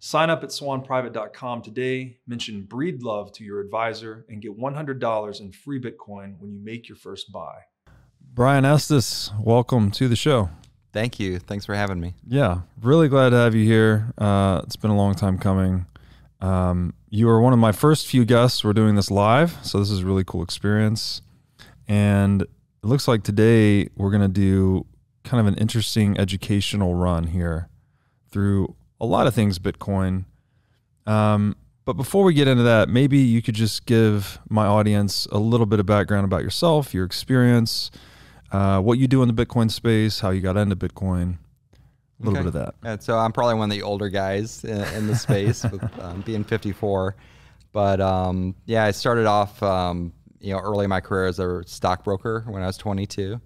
Sign up at swanprivate.com today, mention Breedlove to your advisor, and get $100 in free Bitcoin when you make your first buy. Brian Estes, welcome to the show. Thank you. Thanks for having me. Yeah, really glad to have you here. It's been a long time coming. You were one of my first few guests. We're doing this live, so this is a really cool experience. And it looks like today we're going to do kind of an interesting educational run here through a lot of things Bitcoin. But before we get into that, maybe you could just give my audience a little bit of background about yourself, your experience, what you do in the Bitcoin space, how you got into Bitcoin, a little bit of that. And so I'm probably one of the older guys in the space, with, being 54. But yeah, I started off early in my career as a stockbroker when I was 22.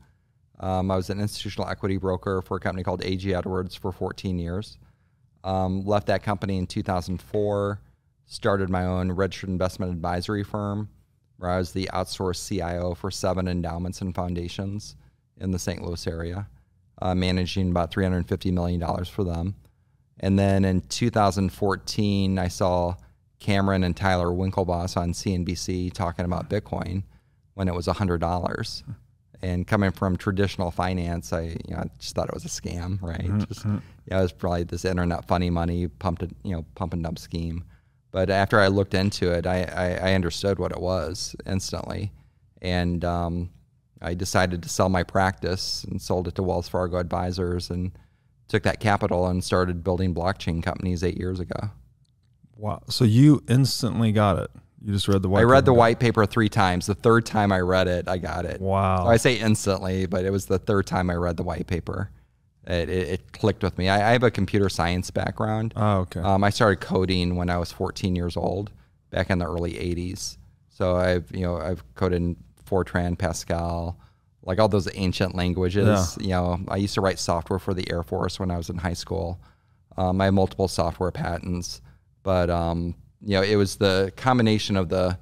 I was an institutional equity broker for a company called AG Edwards for 14 years. Left that company in 2004, started my own registered investment advisory firm where I was the outsourced CIO for 7 endowments and foundations in the St. Louis area, managing about $350 million for them. And then in 2014, I saw Cameron and Tyler Winklevoss on CNBC talking about Bitcoin when it was $100. And coming from traditional finance, I just thought it was a scam, right? It was probably this internet funny money pump and dump scheme. But after I looked into it, I understood what it was instantly, and I decided to sell my practice and sold it to Wells Fargo Advisors and took that capital and started building blockchain companies 8 years ago. Wow! So you instantly got it. You just read the white paper? I read the white paper 3 times. The third time I read it, I got it. Wow. So I say instantly, but it was the third time I read the white paper. It clicked with me. I have a computer science background. Oh, okay. I started coding when I was 14 years old, back in the early 80s. So I've coded in Fortran, Pascal, like all those ancient languages. Yeah. You know, I used to write software for the Air Force when I was in high school. I have multiple software patents, but it was the combination of the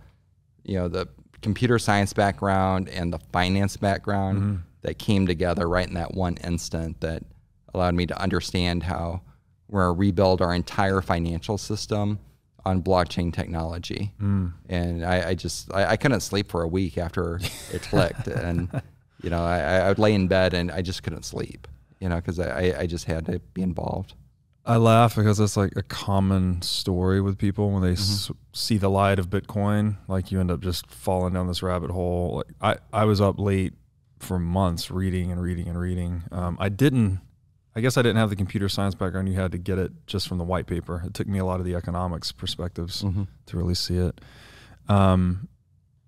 computer science background and the finance background that came together right in that one instant that allowed me to understand how we're going to rebuild our entire financial system on blockchain technology. And I couldn't sleep for a week after it clicked. And, I would lay in bed and I just couldn't sleep, because I just had to be involved. I laugh because that's like a common story with people when they see the light of Bitcoin, like you end up just falling down this rabbit hole. Like I was up late for months reading. I guess I didn't have the computer science background. You had to get it just from the white paper. It took me a lot of the economics perspectives to really see it.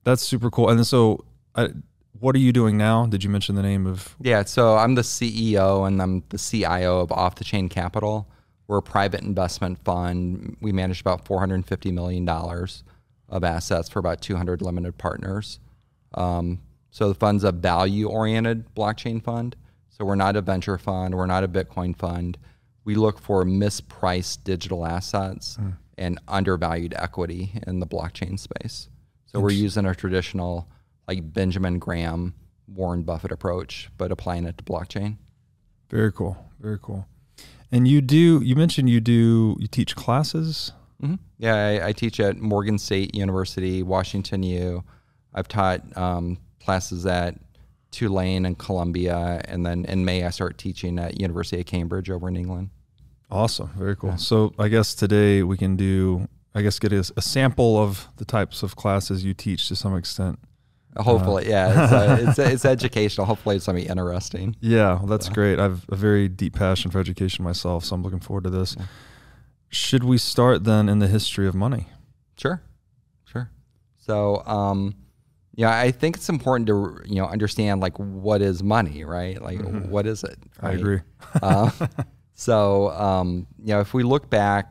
That's super cool. And so what are you doing now? Did you mention the name of? Yeah, so I'm the CEO and I'm the CIO of Off the Chain Capital. We're a private investment fund. We manage about $450 million of assets for about 200 limited partners. So the fund's a value-oriented blockchain fund. So we're not a venture fund. We're not a Bitcoin fund. We look for mispriced digital assets and undervalued equity in the blockchain space. So we're using a traditional, like Benjamin Graham Warren Buffett approach, but applying it to blockchain. Very cool. Very cool. And you do, you mentioned you do, you teach classes? Mm-hmm. Yeah, I teach at Morgan State University, Washington U. I've taught classes at Tulane and Columbia, and then in May I start teaching at University of Cambridge over in England. Awesome. Very cool. Yeah. So I guess today we can do, I guess, get a sample of the types of classes you teach to some extent. Hopefully, yeah. It's educational. Hopefully it's something interesting. Yeah, well, that's great. I have a very deep passion for education myself, so I'm looking forward to this. Yeah. Should we start then in the history of money? Sure, sure. So, yeah, I think it's important to understand like what is money, right? Like what is it? Right? I agree. So if we look back,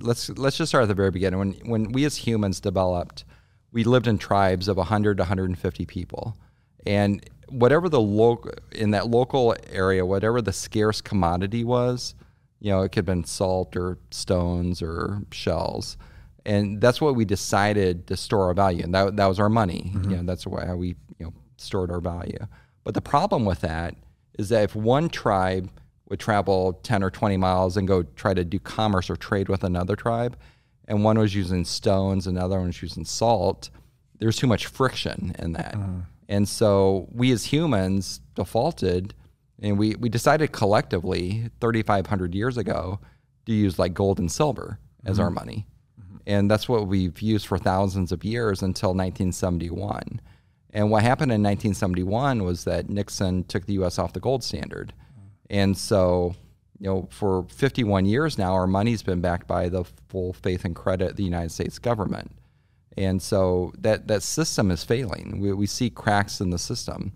let's just start at the very beginning. When we as humans developed, we lived in tribes of 100 to 150 people, and whatever the local in that local area, whatever the scarce commodity was. It could have been salt or stones or shells. And that's what we decided to store our value. And that was our money. Mm-hmm. That's how we stored our value. But the problem with that is that if one tribe would travel 10 or 20 miles and go try to do commerce or trade with another tribe, and one was using stones, another one was using salt, there's too much friction in that. And so we as humans defaulted. And we decided collectively 3,500 years ago to use like gold and silver as our money. And that's what we've used for thousands of years until 1971. And what happened in 1971 was that Nixon took the U.S. off the gold standard. And so, for 51 years now, our money's been backed by the full faith and credit of the United States government. And so that system is failing. We see cracks in the system.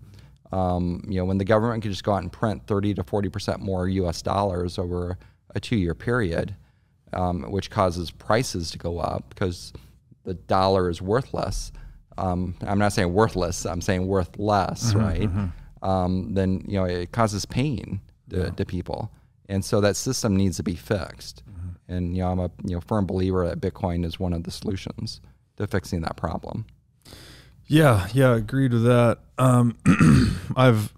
When the government could just go out and print 30 to 40% more U.S. dollars over a 2-year period, which causes prices to go up because the dollar is worthless. I'm not saying worthless, I'm saying worth less, right? Then, it causes pain to people. And so that system needs to be fixed. And, I'm a firm believer that Bitcoin is one of the solutions to fixing that problem. Yeah, agreed with that. I've,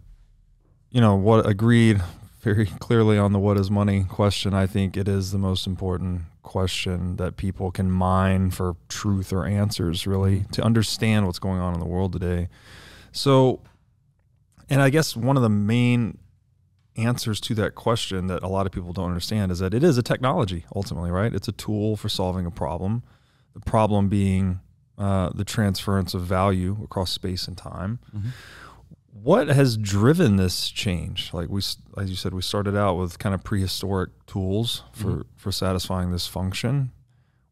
agreed very clearly on the what is money question. I think it is the most important question that people can mine for truth or answers, really, to understand what's going on in the world today. So, and I guess one of the main answers to that question that a lot of people don't understand is that it is a technology, ultimately, right? It's a tool for solving a problem, the problem being the transference of value across space and time. What has driven this change? Like as you said, we started out with kind of prehistoric tools for satisfying this function.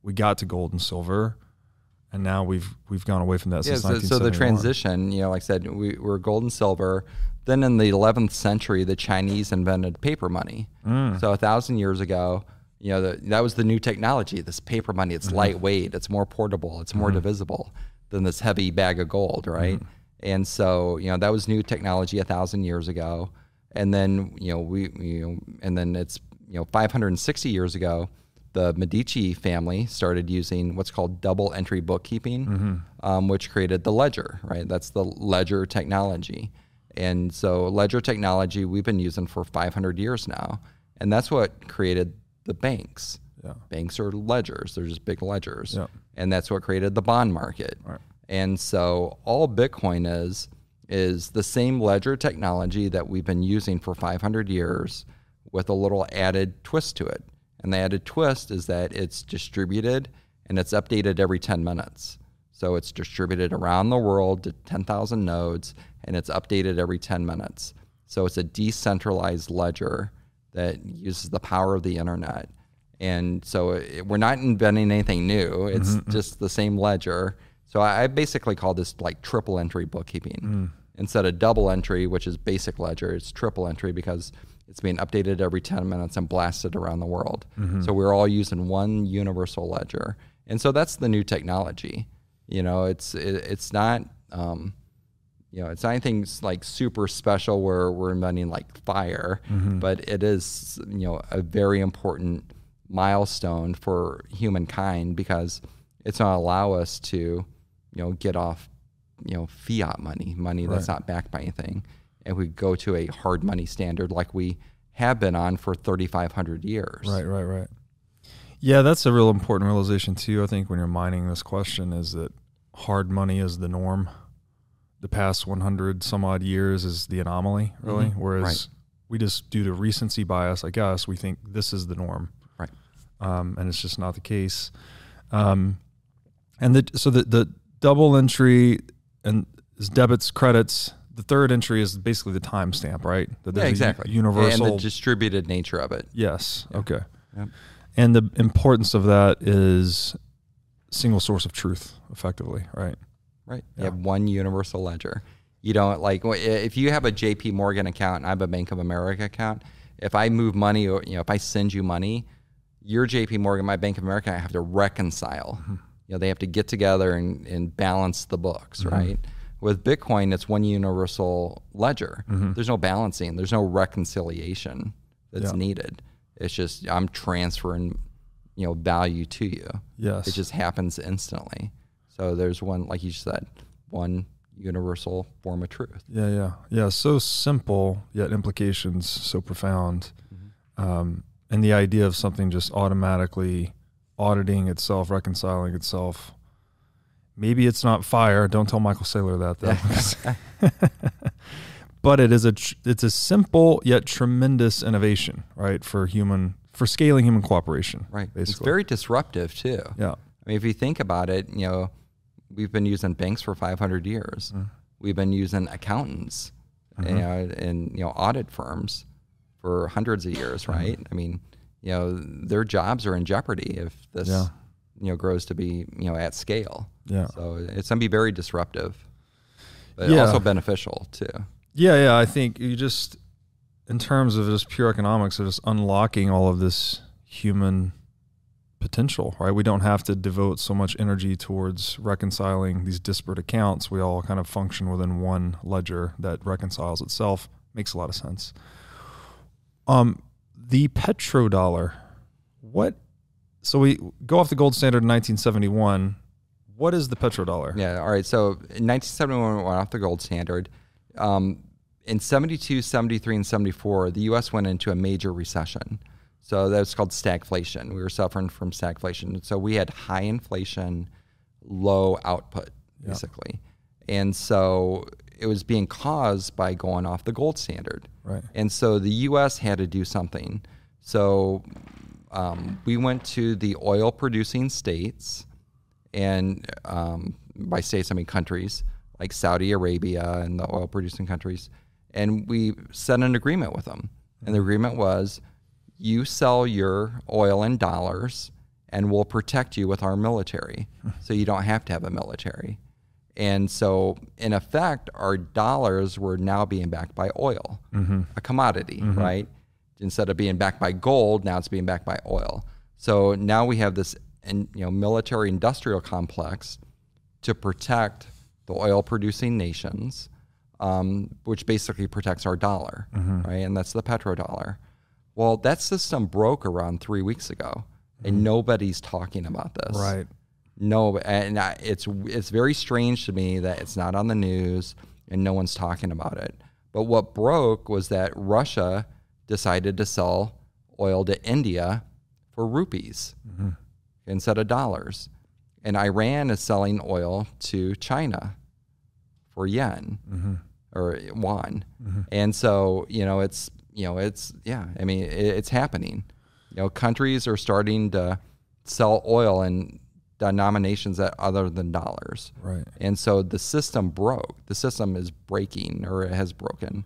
We got to gold and silver, and now we've gone away from that since 1971. So the transition, like I said, we're gold and silver. Then in the 11th century, the Chinese invented paper money. So 1,000 years ago, that was the new technology, this paper money. It's lightweight, it's more portable, it's more divisible than this heavy bag of gold, right? And so, that was new technology 1,000 years ago. And then, it's, 560 years ago, the Medici family started using what's called double entry bookkeeping, which created the ledger, right? That's the ledger technology. And so ledger technology we've been using for 500 years now. And that's what created the banks. Banks are ledgers. They're just big ledgers. And that's what created the bond market. And so all Bitcoin is the same ledger technology that we've been using for 500 years with a little added twist to it. And the added twist is that it's distributed and it's updated every 10 minutes. So it's distributed around the world to 10,000 nodes and it's updated every 10 minutes. So it's a decentralized ledger that uses the power of the internet. And so we're not inventing anything new. It's just the same ledger. So I basically call this like triple entry bookkeeping. Instead of double entry, which is basic ledger, it's triple entry because it's being updated every 10 minutes and blasted around the world. So we're all using one universal ledger. And so that's the new technology. It's not, it's not anything like super special where we're inventing like fire, but it is, a very important milestone for humankind because it's going to allow us to, get off fiat money, that's not backed by anything. And we go to a hard money standard like we have been on for 3,500 years. Right. Yeah, that's a real important realization too, I think, when you're mining this question, is that hard money is the norm. The past 100 some odd years is the anomaly, really. Mm-hmm. Whereas we just, due to recency bias, I guess, we think this is the norm. Right. And it's just not the case. And so the double entry and is debits, credits. The third entry is basically the timestamp, right? That there's exactly. Universal. And the distributed nature of it. Yes. Yeah. Okay. Yep. And the importance of that is single source of truth, effectively, right? Right. Yeah. You have one universal ledger. You don't, like, if you have a JP Morgan account and I have a Bank of America account, if I move money, or, if I send you money, your JP Morgan, my Bank of America, I have to reconcile. Mm-hmm. They have to get together and balance the books, mm-hmm. right? With Bitcoin, it's one universal ledger. Mm-hmm. There's no balancing. There's no reconciliation that's needed. It's just, I'm transferring, value to you. Yes. It just happens instantly. So there's one, like you said, one universal form of truth. Yeah. So simple, yet implications so profound. Mm-hmm. And the idea of something just automatically auditing itself, reconciling itself. Maybe it's not fire. Don't tell Michael Saylor that, though. But it is it's a simple yet tremendous innovation, right? For scaling human cooperation, right? Basically, it's very disruptive too. Yeah, I mean, if you think about it, we've been using banks for 500 years. Mm. We've been using accountants, mm-hmm. And audit firms for hundreds of years, right? Mm-hmm. I mean, their jobs are in jeopardy if this. Yeah. Grows to be, at scale. Yeah. So it's going to be very disruptive, but also beneficial too. Yeah. I think you just, in terms of just pure economics, of just unlocking all of this human potential, right? We don't have to devote so much energy towards reconciling these disparate accounts. We all kind of function within one ledger that reconciles itself. Makes a lot of sense. The petrodollar, so we go off the gold standard in 1971. What is the petrodollar? Yeah, all right. So in 1971, we went off the gold standard. In 72, 73, and 74, the U.S. went into a major recession. So that's called stagflation. We were suffering from stagflation. So we had high inflation, low output, basically. Yeah. And so it was being caused by going off the gold standard. Right. And so the U.S. had to do something. So... we went to the oil-producing states, and by states I mean countries, like Saudi Arabia and the oil-producing countries, and we set an agreement with them. And the agreement was, you sell your oil in dollars, and we'll protect you with our military, so you don't have to have a military. And so, in effect, our dollars were now being backed by oil, mm-hmm. a commodity, mm-hmm. right? Instead of being backed by gold, now it's being backed by oil. So now we have this military-industrial complex to protect the oil-producing nations, which basically protects our dollar, mm-hmm. right? And that's the petrodollar. Well, that system broke around 3 weeks ago, and mm-hmm. nobody's talking about this. Right. No, and it's very strange to me that it's not on the news and no one's talking about it. But what broke was that Russia decided to sell oil to India for rupees mm-hmm. instead of dollars. And Iran is selling oil to China for yen mm-hmm. or yuan. Mm-hmm. And so, it's happening. Countries are starting to sell oil in denominations that other than dollars. Right. And so the system broke. The system is breaking, or it has broken.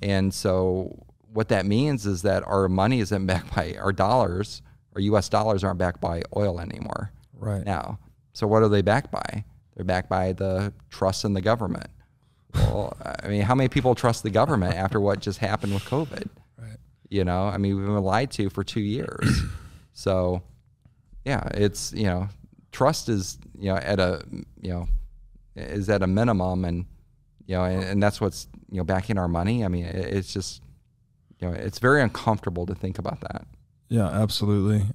And so what that means is that our money isn't backed by our dollars, our U.S. dollars aren't backed by oil anymore right now. So what are they backed by? They're backed by the trust in the government. Well, I mean, how many people trust the government after what just happened with COVID? Right. I mean, we've been lied to for 2 years. So yeah, it's, trust is, at a minimum, and, and that's what's, backing our money. I mean, it's just, it's very uncomfortable to think about that. Yeah, absolutely.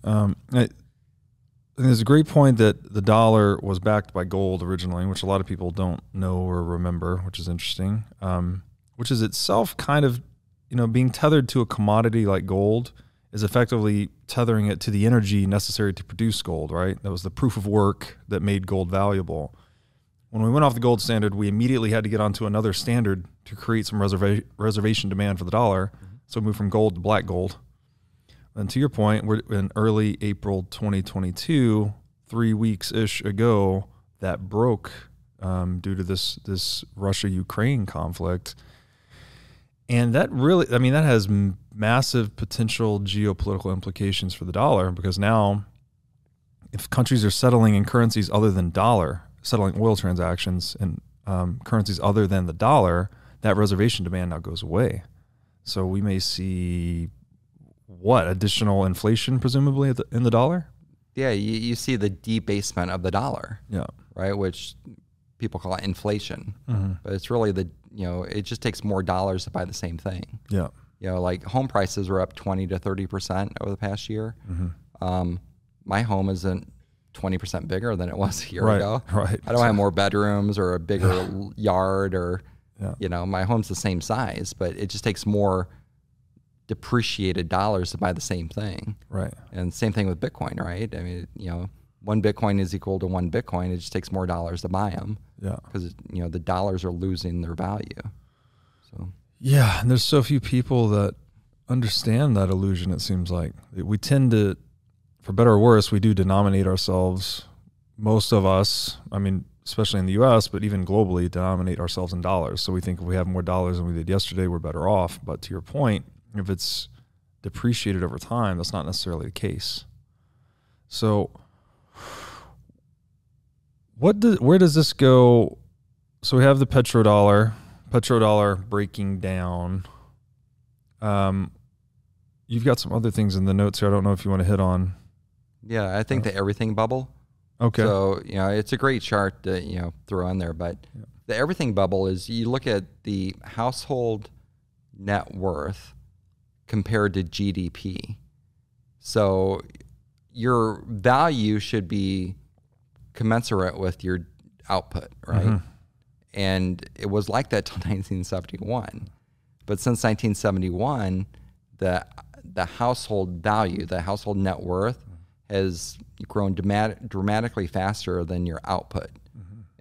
And there's a great point that the dollar was backed by gold originally, which a lot of people don't know or remember, which is interesting, which is itself kind of, being tethered to a commodity like gold is effectively tethering it to the energy necessary to produce gold, right? That was the proof of work that made gold valuable. When we went off the gold standard, we immediately had to get onto another standard to create some reservation demand for the dollar. Mm-hmm. So we moved from gold to black gold. And to your point, we're in early April 2022, 3 weeks-ish ago, that broke due to this Russia-Ukraine conflict. And that really, that has massive potential geopolitical implications for the dollar, because now if countries are settling in currencies other than dollar, settling oil transactions in currencies other than the dollar, that reservation demand now goes away. So we may see additional inflation, presumably in the dollar? Yeah, you see the debasement of the dollar. Yeah, right, which people call it inflation, but it's really the it just takes more dollars to buy the same thing. Yeah, like home prices were up 20% to 30% over the past year. My home isn't 20% bigger than it was a year ago. Right, I don't have more bedrooms or a bigger yard, or my home's the same size, but it just takes more depreciated dollars to buy the same thing. Right, and same thing with Bitcoin. Right, one Bitcoin is equal to one Bitcoin. It just takes more dollars to buy them. Yeah, because the dollars are losing their value. So yeah, and there's so few people that understand that illusion. It seems like we tend to, for better or worse, we do denominate ourselves. Most of us, especially in the U.S., but even globally, denominate ourselves in dollars. So we think if we have more dollars than we did yesterday, we're better off. But to your point, if it's depreciated over time, that's not necessarily the case. So where does this go? So we have the petrodollar breaking down. You've got some other things in the notes here. I don't know if you want to hit on. Yeah, I think the everything bubble. Okay. So, it's a great chart to, throw in there, but the everything bubble is you look at the household net worth compared to GDP. So your value should be commensurate with your output, right? And it was like that till 1971. But since 1971, the household value, the household net worth, has grown dramatically faster than your output.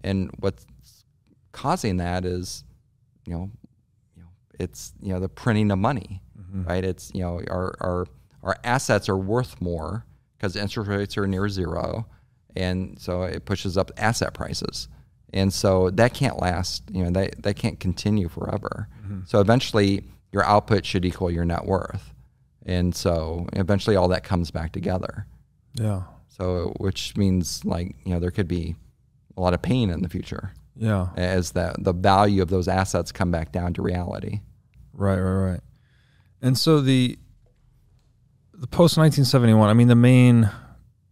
And what's causing that is, it's, the printing of money, right? It's, our assets are worth more because interest rates are near zero. And so it pushes up asset prices. And so that can't last, that can't continue forever. So eventually your output should equal your net worth. And so eventually all that comes back together. Yeah. So, which means there could be a lot of pain in the future. Yeah. As the value of those assets come back down to reality. Right. And so the post 1971, the main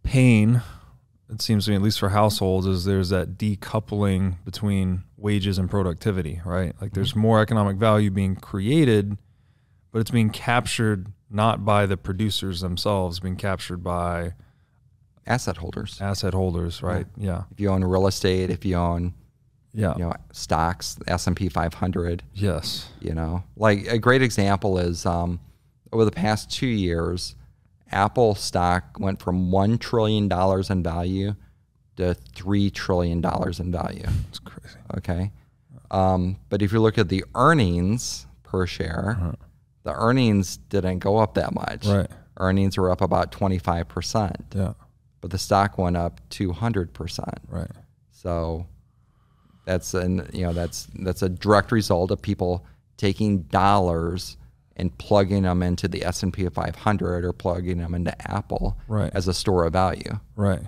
pain, it seems to me, at least for households, is there's that decoupling between wages and productivity, right? There's more economic value being created, but it's being captured not by the producers themselves, being captured by asset holders, right? Yeah. If you own real estate, if you own stocks, S&P 500. Yes. A great example is over the past 2 years, Apple stock went from $1 trillion in value to $3 trillion in value. It's crazy. Okay. But if you look at the earnings per share, the earnings didn't go up that much. Right. Earnings were up about 25%. Yeah. But the stock went up 200%. Right. So that's a direct result of people taking dollars and plugging them into the S&P 500 or plugging them into Apple as a store of value. Right.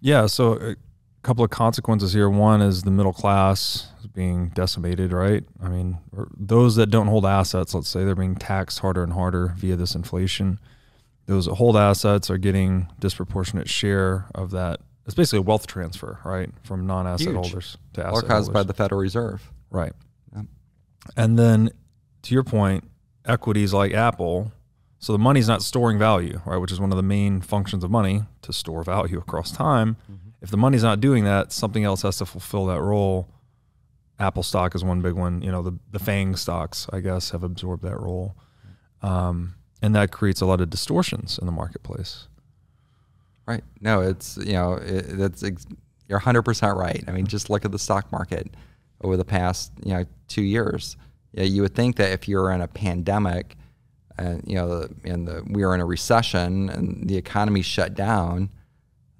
Yeah, so a couple of consequences here. One is the middle class is being decimated, right? Those that don't hold assets, let's say, they're being taxed harder and harder via this inflation. Those that hold assets are getting disproportionate share of that. It's basically a wealth transfer, right, from non-asset holders to asset holders. All caused by the Federal Reserve. Right. Yep. And then, to your point, equities like Apple So the money's not storing value, right? Which is one of the main functions of money, to store value across time. Mm-hmm. If the money's not doing that, something else has to fulfill that role. Apple stock is one big one. You know, the FANG stocks, I guess, have absorbed that role. And that creates a lot of distortions in the marketplace. Right. No, it's, you know, you're 100% right. I mean, just look at the stock market over the past, 2 years. You would think that if you're in a pandemic and, we are in a recession and the economy shut down,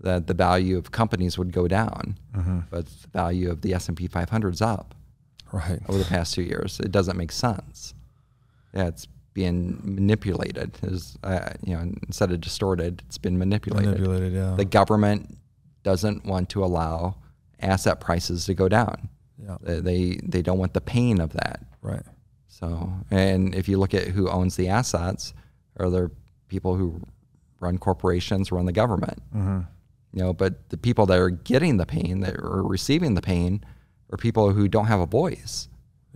that the value of companies would go down, but the value of the S&P 500 is up over the past 2 years. It doesn't make sense. Yeah, it's being manipulated. Is instead of distorted, it's been manipulated. Yeah. The government doesn't want to allow asset prices to go down. Yeah. They don't want the pain of that. Right. So, and if you look at who owns the assets, are there people who run corporations, run the government? But the people that are getting the pain, that are receiving the pain, are people who don't have a voice.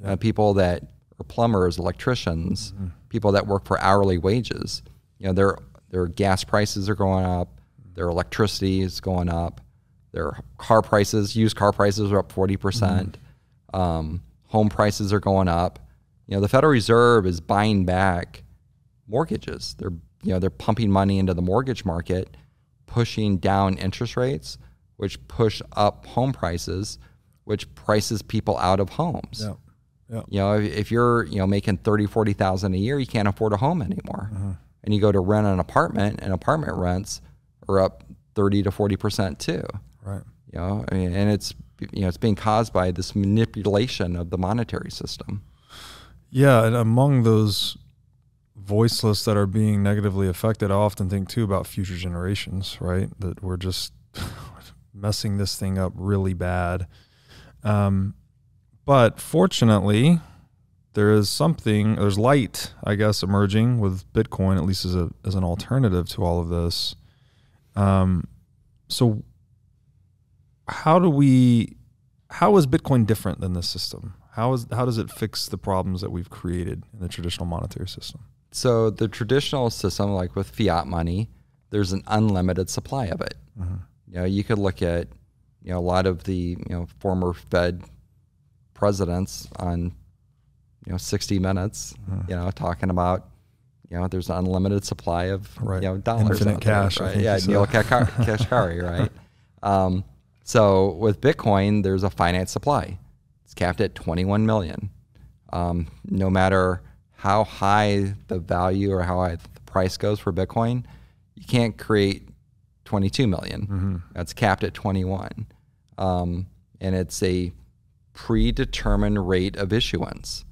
Yeah. People that are plumbers, electricians, people that work for hourly wages. Their gas prices are going up, their electricity is going up, their car prices, used car prices are up 40%, home prices are going up. The Federal Reserve is buying back mortgages. They're pumping money into the mortgage market, pushing down interest rates, which push up home prices, which prices people out of homes. Yeah. Yeah. If you're, making $30,000-$40,000 a year, you can't afford a home anymore. And you go to rent an apartment, and apartment rents are up 30% to 40% too. Right. And it's, it's being caused by this manipulation of the monetary system. Yeah, and among those voiceless that are being negatively affected, I often think too about future generations, right? That we're just messing this thing up really bad. But fortunately, there's light, I guess, emerging with Bitcoin, at least as an alternative to all of this. So how is Bitcoin different than this system? How does it fix the problems that we've created in the traditional monetary system? So the traditional system, like with fiat money, there's an unlimited supply of it. You could look at, a lot of the, former Fed presidents on, 60 Minutes, talking about, there's an unlimited supply of, dollars. Infinite cash. Right? Yeah, Neil Kashkari, right? So with Bitcoin, there's a finite supply. It's capped at 21 million. No matter how high the value or how high the price goes for Bitcoin, you can't create 22 million. That's capped at 21. And it's a predetermined rate of issuance.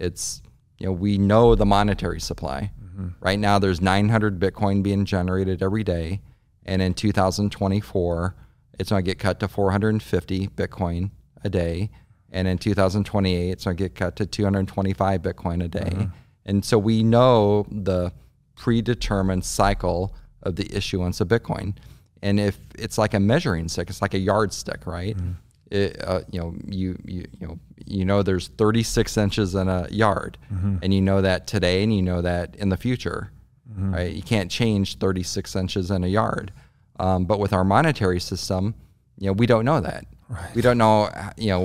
It's, we know the monetary supply. Right now there's 900 Bitcoin being generated every day. And in 2024, it's going to get cut to 450 Bitcoin a day. And in 2028, it's going to get cut to 225 Bitcoin a day. And so we know the predetermined cycle of the issuance of Bitcoin. And if it's like a measuring stick, it's like a yardstick, right? There's 36 inches in a yard, and you know that today, and you know that in the future, right? You can't change 36 inches in a yard. But with our monetary system, we don't know that. Right. We don't know,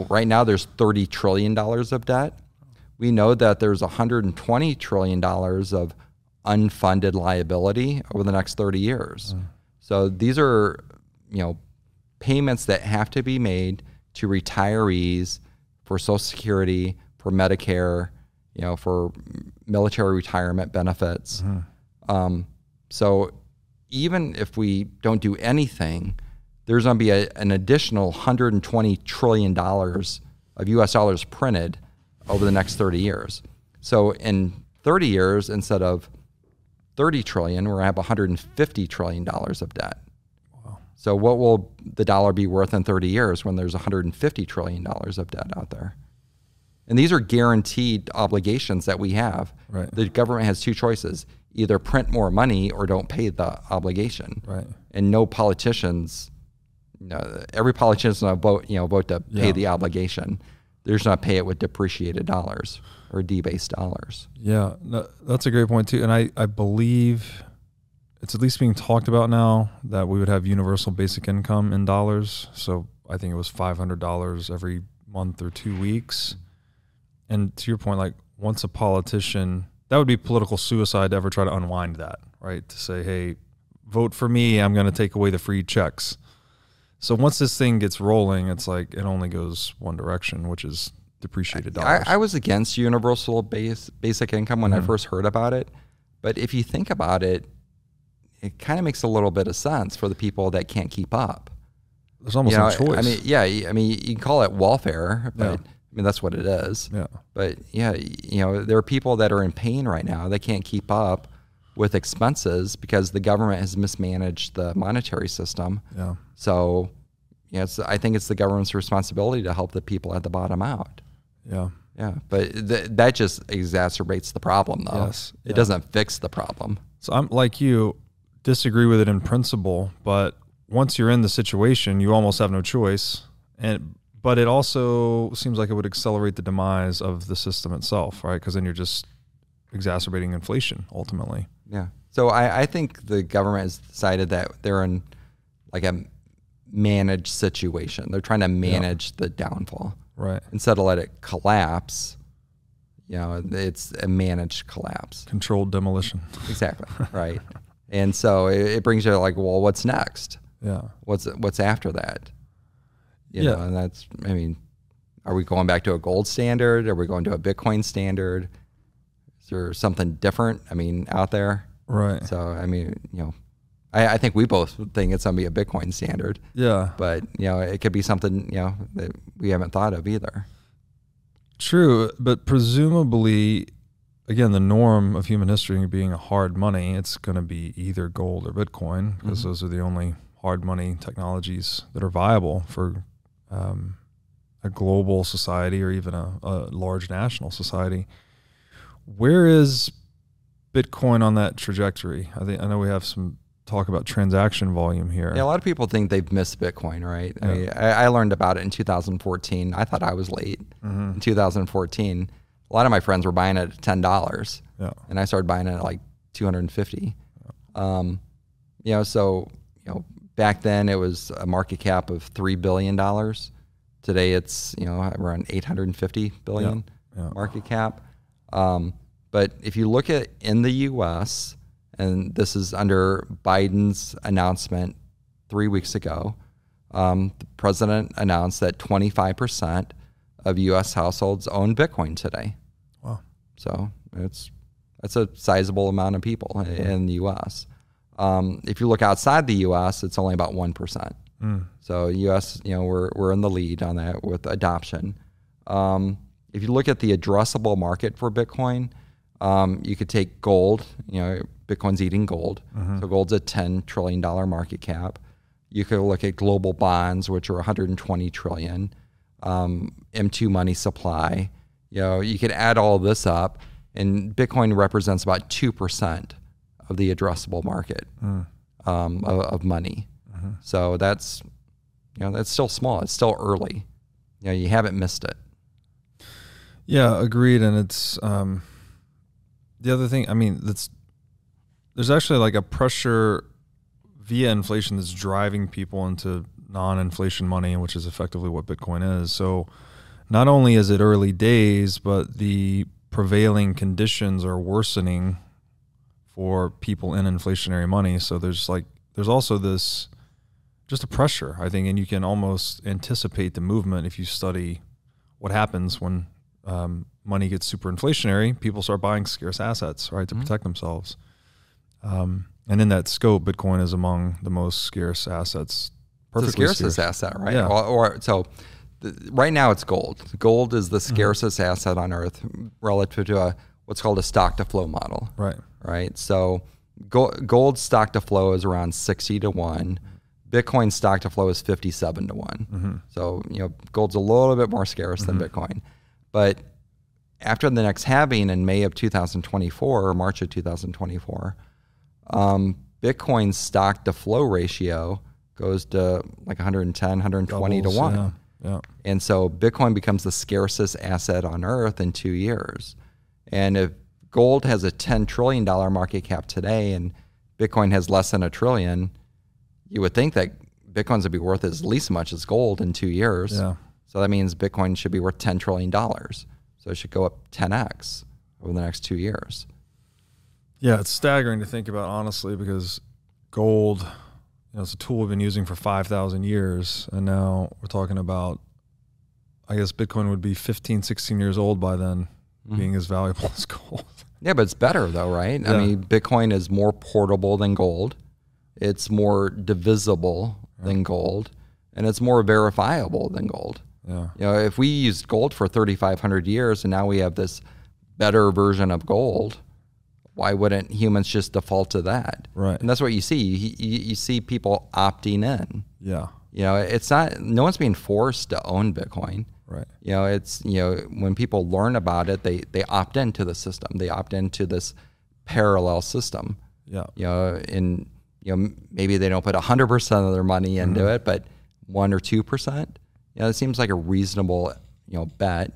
right now there's $30 trillion of debt. We know that there's $120 trillion of unfunded liability over the next 30 years. So these are, payments that have to be made to retirees for Social Security, for Medicare, for military retirement benefits. So even if we don't do anything, there's going to be an additional $120 trillion of US dollars printed over the next 30 years. So in 30 years, instead of 30 trillion, we're going to have $150 trillion of debt. Wow. So what will the dollar be worth in 30 years when there's $150 trillion of debt out there? And these are guaranteed obligations that we have. Right. The government has two choices: either print more money or don't pay the obligation. Right. And no politicians... every politician is going to vote to pay the obligation. They're just going to pay it with depreciated dollars or debased dollars. Yeah, no, that's a great point too. And I believe it's at least being talked about now that we would have universal basic income in dollars. So I think it was $500 every month or 2 weeks. And to your point, like once a politician, that would be political suicide to ever try to unwind that, right? To say, hey, vote for me, I'm going to take away the free checks. So once this thing gets rolling, it's like it only goes one direction, which is depreciated dollars. I was against universal basic income when I first heard about it. But if you think about it, it kind of makes a little bit of sense for the people that can't keep up. There's almost no choice. I mean, yeah, I mean, you can call it welfare, but yeah. I mean, that's what it is. Yeah. But yeah, you know, there are people that are in pain right now. They can't keep up with expenses because the government has mismanaged the monetary system. Yeah. So, you know, I think it's the government's responsibility to help the people at the bottom out. Yeah. Yeah. But that just exacerbates the problem, though. Yes. It doesn't fix the problem. So I'm like you, disagree with it in principle, but once you're in the situation, you almost have no choice. But it also seems like it would accelerate the demise of the system itself, right? Because then you're just exacerbating inflation ultimately. Yeah. So I think the government has decided that they're in like a managed situation. They're trying to manage the downfall. Right. Instead of let it collapse, you know, it's a managed collapse. Controlled demolition. Exactly. Right. And so it brings you to like, well, what's next? Yeah. What's after that? You know, and that's, I mean, are we going back to a gold standard? Are we going to a Bitcoin standard? Is there something different, I mean, out there? Right. So, I mean, you know, I think we both think it's going to be a Bitcoin standard. Yeah. But, you know, it could be something, you know, that we haven't thought of either. True. But presumably, again, the norm of human history being a hard money, it's going to be either gold or Bitcoin because those are the only hard money technologies that are viable for a global society or even a large national society. Where is Bitcoin on that trajectory? I know we have some talk about transaction volume here. Yeah, a lot of people think they've missed Bitcoin, right? Yeah. I mean, I learned about it in 2014. I thought I was late. In 2014, a lot of my friends were buying it at $10, and I started buying it at like $250. Yeah. You know, so you know, back then it was a market cap of $3 billion. Today it's, you know, around 850 billion market cap. But if you look at in the U.S., and this is under Biden's announcement 3 weeks ago, the president announced that 25% of U.S. households own Bitcoin today. Wow! So that's a sizable amount of people in the U.S. If you look outside the U.S., it's only about 1%. So U.S., you know, we're in the lead on that with adoption. If you look at the addressable market for Bitcoin, you could take gold. You know, Bitcoin's eating gold. So gold's a $10 trillion market cap. You could look at global bonds, which are $120 trillion. M2 money supply. You know, you could add all this up, and Bitcoin represents about 2% of the addressable market of money. So that's, you know, that's still small. It's still early. You know, you haven't missed it. Yeah, agreed. And it's the other thing, I mean, there's actually like a pressure via inflation that's driving people into non-inflation money, which is effectively what Bitcoin is. So not only is it early days, but the prevailing conditions are worsening for people in inflationary money. So there's also this just a pressure, I think, and you can almost anticipate the movement if you study what happens when money gets super inflationary. People start buying scarce assets, right, to protect themselves. And in that scope, Bitcoin is among the most scarce assets. It's the scarcest asset, right? Yeah. Right now it's gold. Gold is the scarcest asset on Earth relative to what's called a stock-to-flow model. Right. Right. So gold stock-to-flow is around 60 to 1. Bitcoin stock-to-flow is 57 to 1. So, you know, gold's a little bit more scarce than Bitcoin. But after the next halving in May of 2024 or March of 2024, Bitcoin's stock to flow ratio goes to like 110, 120 to 1. Yeah. And so Bitcoin becomes the scarcest asset on Earth in 2 years. And if gold has a $10 trillion market cap today and Bitcoin has less than $1 trillion, you would think that Bitcoins would be worth at least as much as gold in 2 years. Yeah. So that means Bitcoin should be worth $10 trillion. So it should go up 10x over the next 2 years. Yeah, it's staggering to think about, honestly, because gold, you know, it's a tool we've been using for 5,000 years. And now we're talking about, I guess Bitcoin would be 15, 16 years old by then, being as valuable as gold. Yeah, but it's better though, right? Yeah. I mean, Bitcoin is more portable than gold. It's more divisible than gold, and it's more verifiable than gold. Yeah. You know, if we used gold for 3,500 years and now we have this better version of gold, why wouldn't humans just default to that? Right. And that's what you see. You see people opting in. Yeah. You know, it's not, no one's being forced to own Bitcoin. Right. You know, it's, you know, when people learn about it, they opt into the system. They opt into this parallel system. Yeah. You know, and, you know, maybe they don't put 100% of their money into it, but 1 or 2%. You know, it seems like a reasonable, you know, bet.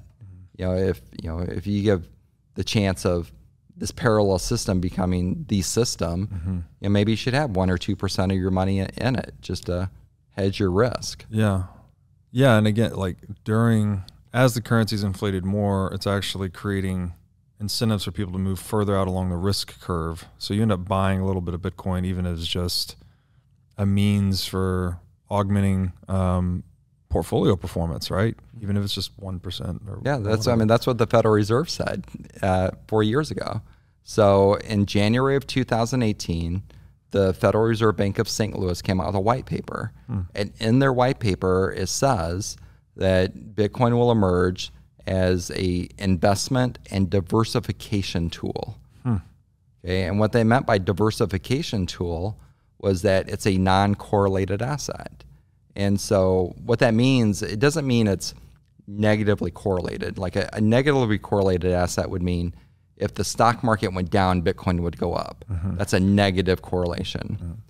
You know, if you give the chance of this parallel system becoming the system, you know, maybe you should have 1 or 2% of your money in it just to hedge your risk. Yeah. Yeah, and again, like as the currency's inflated more, it's actually creating incentives for people to move further out along the risk curve. So you end up buying a little bit of Bitcoin, even as just a means for augmenting portfolio performance, right? Even if it's just 1%. Or I mean, that's what the Federal Reserve said 4 years ago. So in January of 2018. The Federal Reserve Bank of St. Louis came out with a white paper. And in their white paper, it says that Bitcoin will emerge as an investment and diversification tool. Okay, and what they meant by diversification tool was that it's a non-correlated asset. And so what that means, it doesn't mean it's negatively correlated. Like a negatively correlated asset would mean if the stock market went down, Bitcoin would go up. That's a negative correlation.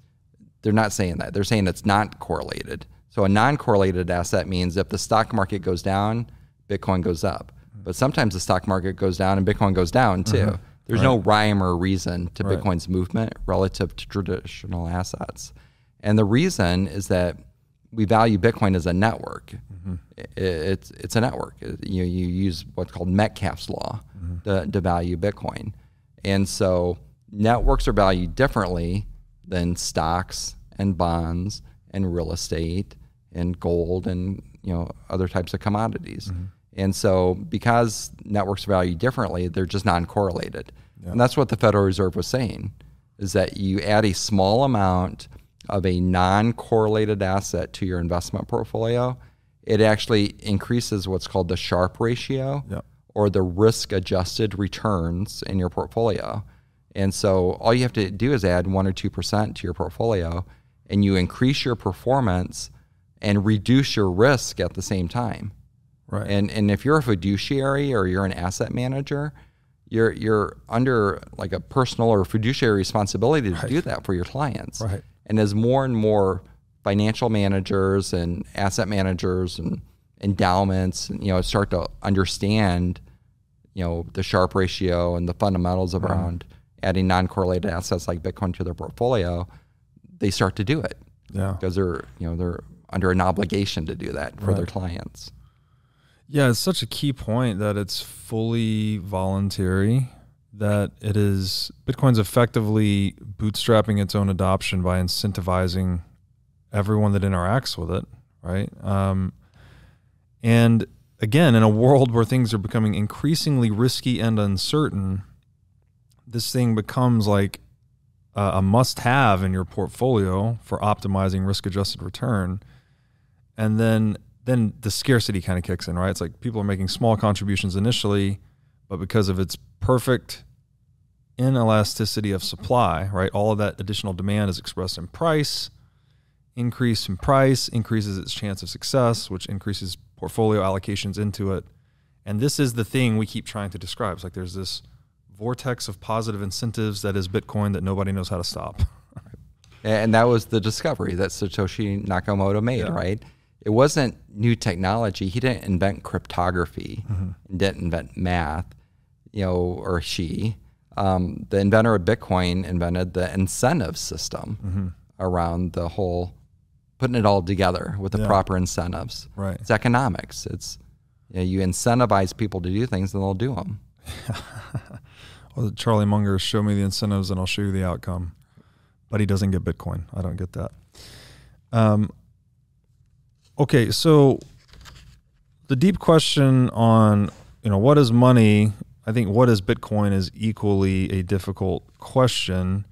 They're not saying that. They're saying it's not correlated. So a non-correlated asset means if the stock market goes down, Bitcoin goes up. But sometimes the stock market goes down and Bitcoin goes down too. There's no rhyme or reason to Bitcoin's movement relative to traditional assets. And the reason is that we value Bitcoin as a network. It's a network. You use what's called Metcalfe's law to value Bitcoin. And so networks are valued differently than stocks and bonds and real estate and gold and, you know, other types of commodities. And so because networks are valued differently, they're just non-correlated. And that's what the Federal Reserve was saying, is that you add a small amount of a non-correlated asset to your investment portfolio, it actually increases what's called the Sharpe ratio, or the risk-adjusted returns in your portfolio. And so all you have to do is add 1 or 2% to your portfolio, and you increase your performance and reduce your risk at the same time. Right. And if you're a fiduciary or you're an asset manager, you're under like a personal or fiduciary responsibility to do that for your clients. And as more and more financial managers and asset managers and endowments, you know, start to understand, you know, the Sharpe ratio and the fundamentals around adding non-correlated assets like Bitcoin to their portfolio, they start to do it. Because they're, you know, they're under an obligation to do that for their clients. Yeah, it's such a key point that it's fully voluntary. That it is, Bitcoin's effectively bootstrapping its own adoption by incentivizing everyone that interacts with it, right? And again, in a world where things are becoming increasingly risky and uncertain, this thing becomes like a must-have in your portfolio for optimizing risk-adjusted return. And then the scarcity kind of kicks in, right? It's like people are making small contributions initially, but because of its perfect inelasticity of supply, right? All of that additional demand is expressed in price. Increase in price increases its chance of success, which increases portfolio allocations into it. And this is the thing we keep trying to describe. It's like there's this vortex of positive incentives that is Bitcoin that nobody knows how to stop. And that was the discovery that Satoshi Nakamoto made, right? It wasn't new technology. He didn't invent cryptography, didn't invent math. you know, or she, the inventor of Bitcoin invented the incentive system around the whole, putting it all together with the proper incentives. Right. It's economics. It's, you know, you incentivize people to do things and they'll do them. Well, Charlie Munger, show me the incentives and I'll show you the outcome. But he doesn't get Bitcoin. I don't get that. Okay, so the deep question on, you know, what is money? I think what is Bitcoin is equally a difficult question.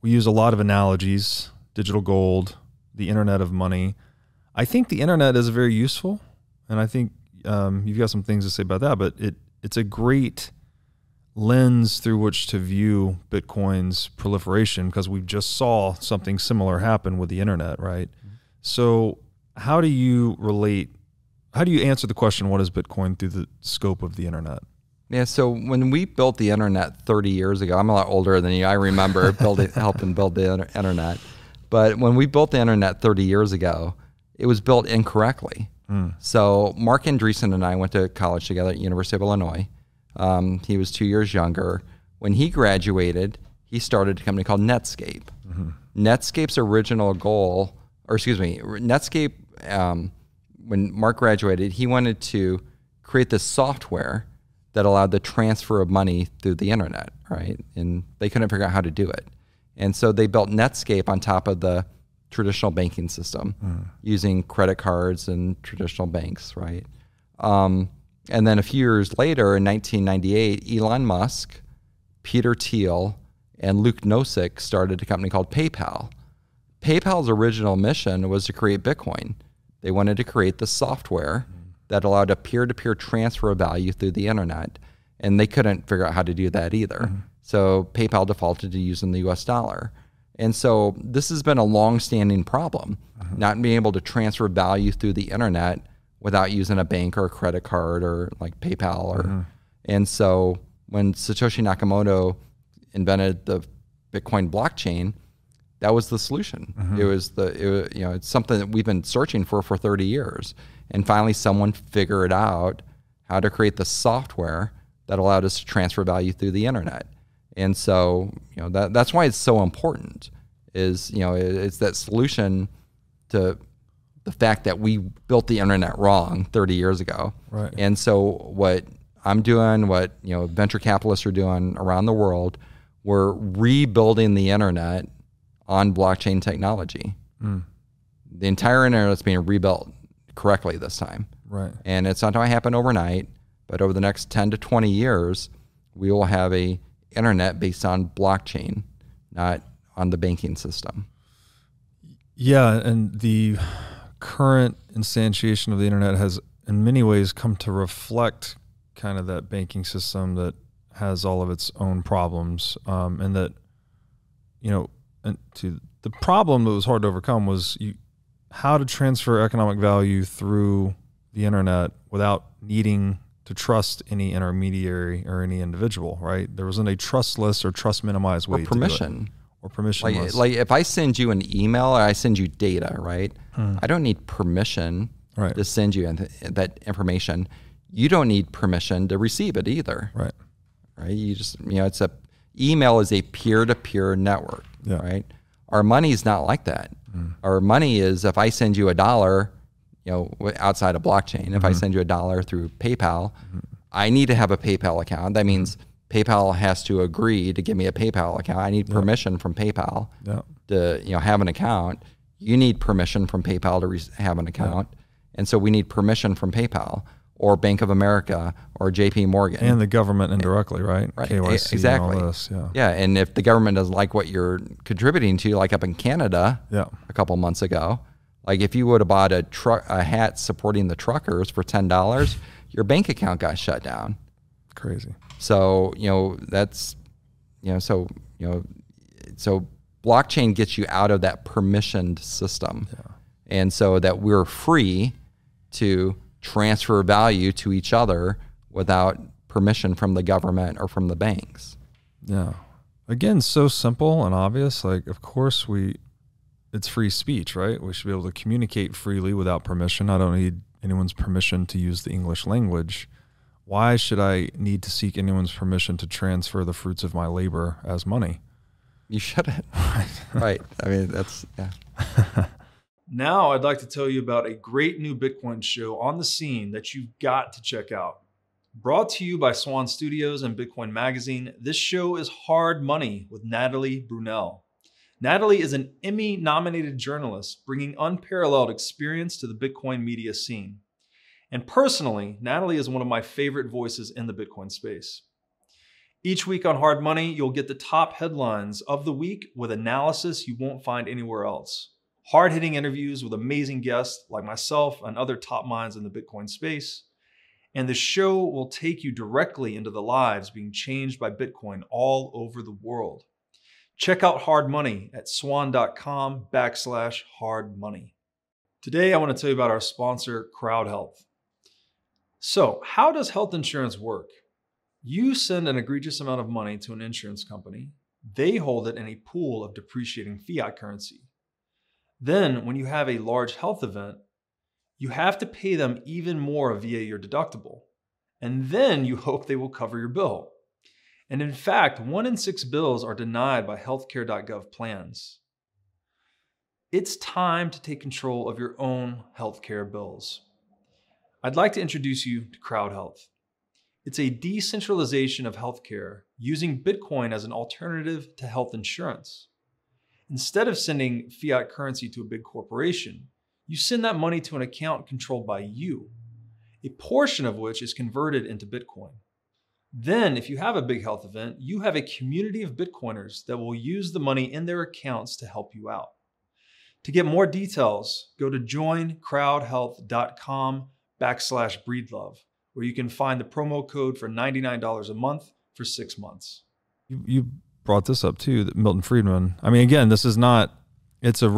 We use a lot of analogies, digital gold, the internet of money. I think the internet is very useful. And I think you've got some things to say about that, but it's a great lens through which to view Bitcoin's proliferation, because we just saw something similar happen with the internet, right? So how do you relate, how do you answer the question, what is Bitcoin through the scope of the internet? Yeah, so when we built the internet 30 years ago, I'm a lot older than you, I remember helping build the internet. But when we built the internet 30 years ago, it was built incorrectly. So Mark Andreessen and I went to college together at University of Illinois. He was 2 years younger. When he graduated, he started a company called Netscape. Netscape's original goal, or excuse me, Netscape, when Mark graduated, he wanted to create this software that allowed the transfer of money through the internet, right? And they couldn't figure out how to do it. And so they built Netscape on top of the traditional banking system using credit cards and traditional banks, right? And then a few years later, in 1998, Elon Musk, Peter Thiel, and Luke Nosek started a company called PayPal. PayPal's original mission was to create Bitcoin. They wanted to create the software that allowed a peer-to-peer transfer of value through the internet, and they couldn't figure out how to do that either. So PayPal defaulted to using the US dollar. And so this has been a long-standing problem, not being able to transfer value through the internet without using a bank or a credit card or like PayPal. Or, and so when Satoshi Nakamoto invented the Bitcoin blockchain, that was the solution. It was you know, it's something that we've been searching for 30 years. And finally someone figured out how to create the software that allowed us to transfer value through the internet. And so, you know, that's why it's so important, is, you know, it's that solution to the fact that we built the internet wrong 30 years ago. Right. And so what I'm doing, what, you know, venture capitalists are doing around the world, we're rebuilding the internet on blockchain technology. The entire internet's being rebuilt correctly this time. Right. And it's not going to happen overnight, but over the next 10 to 20 years, we will have a internet based on blockchain, not on the banking system. Yeah, and the current instantiation of the internet has in many ways come to reflect kind of that banking system that has all of its own problems, and that, you know, and to the problem that was hard to overcome was how to transfer economic value through the internet without needing to trust any intermediary or any individual, right? There wasn't a trustless or trust minimized way to do it. Or permission. Or permissionless. Like if I send you an email or I send you data, right? I don't need permission to send you that information. You don't need permission to receive it either. Right. Right. You just, you know, it's a, email is a peer-to-peer network, right? Our money is not like that. Our money is, if I send you a dollar, you know, outside of blockchain, if I send you a dollar through PayPal, I need to have a PayPal account. That means PayPal has to agree to give me a PayPal account. I need permission from PayPal to, you know, have an account. You need permission from PayPal to have an account. And so we need permission from PayPal or Bank of America or JP Morgan. And the government indirectly, right? Right. KYC exactly. And all this, yeah, and if the government doesn't like what you're contributing to, like up in Canada a couple months ago, like if you would have bought a hat supporting the truckers for $10, your bank account got shut down. Crazy. So, you know, that's, you know, so blockchain gets you out of that permissioned system. And so that we're free to transfer value to each other without permission from the government or from the banks. Yeah. Again, so simple and obvious. Like, of course it's free speech, right? We should be able to communicate freely without permission. I don't need anyone's permission to use the English language Why should I need to seek anyone's permission to transfer the fruits of my labor as money? You shouldn't. Right. I mean, that's, yeah. Now I'd like to tell you about a great new Bitcoin show on the scene that you've got to check out. Brought to you by Swan Studios and Bitcoin Magazine, this show is Hard Money with Natalie Brunel. Natalie is an Emmy-nominated journalist bringing unparalleled experience to the Bitcoin media scene. And personally, Natalie is one of my favorite voices in the Bitcoin space. Each week on Hard Money, you'll get the top headlines of the week with analysis you won't find anywhere else. Hard-hitting interviews with amazing guests like myself and other top minds in the Bitcoin space. And the show will take you directly into the lives being changed by Bitcoin all over the world. Check out Hard Money at swan.com/hardmoney. Today, I want to tell you about our sponsor, CrowdHealth. So how does health insurance work? You send an egregious amount of money to an insurance company. They hold it in a pool of depreciating fiat currency. Then when you have a large health event, you have to pay them even more via your deductible. And then you hope they will cover your bill. And in fact, 1 in 6 bills are denied by healthcare.gov plans. It's time to take control of your own healthcare bills. I'd like to introduce you to CrowdHealth. It's a decentralization of healthcare using Bitcoin as an alternative to health insurance. Instead of sending fiat currency to a big corporation, you send that money to an account controlled by you, a portion of which is converted into Bitcoin. Then, if you have a big health event, you have a community of Bitcoiners that will use the money in their accounts to help you out. To get more details, go to joincrowdhealth.com/breedlove, where you can find the promo code for $99 a month for 6 months. You brought this up too, that Milton Friedman. I mean, again, this is not, it's a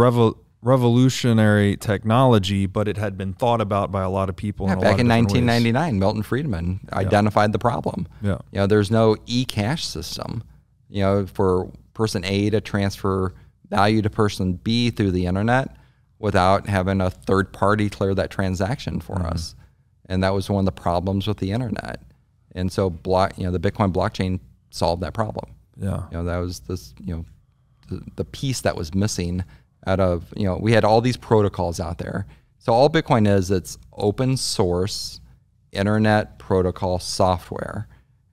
revolutionary technology, but it had been thought about by a lot of people. Yeah, back in 1999, Milton Friedman identified the problem. Yeah. You know, there's no e-cash system, you know, for person A to transfer value to person B through the internet without having a third party clear that transaction for us. And that was one of the problems with the internet. And so the Bitcoin blockchain solved that problem. Yeah. You know, that was this, you know, the piece that was missing out of, you know, we had all these protocols out there. So all Bitcoin is, it's open source internet protocol software.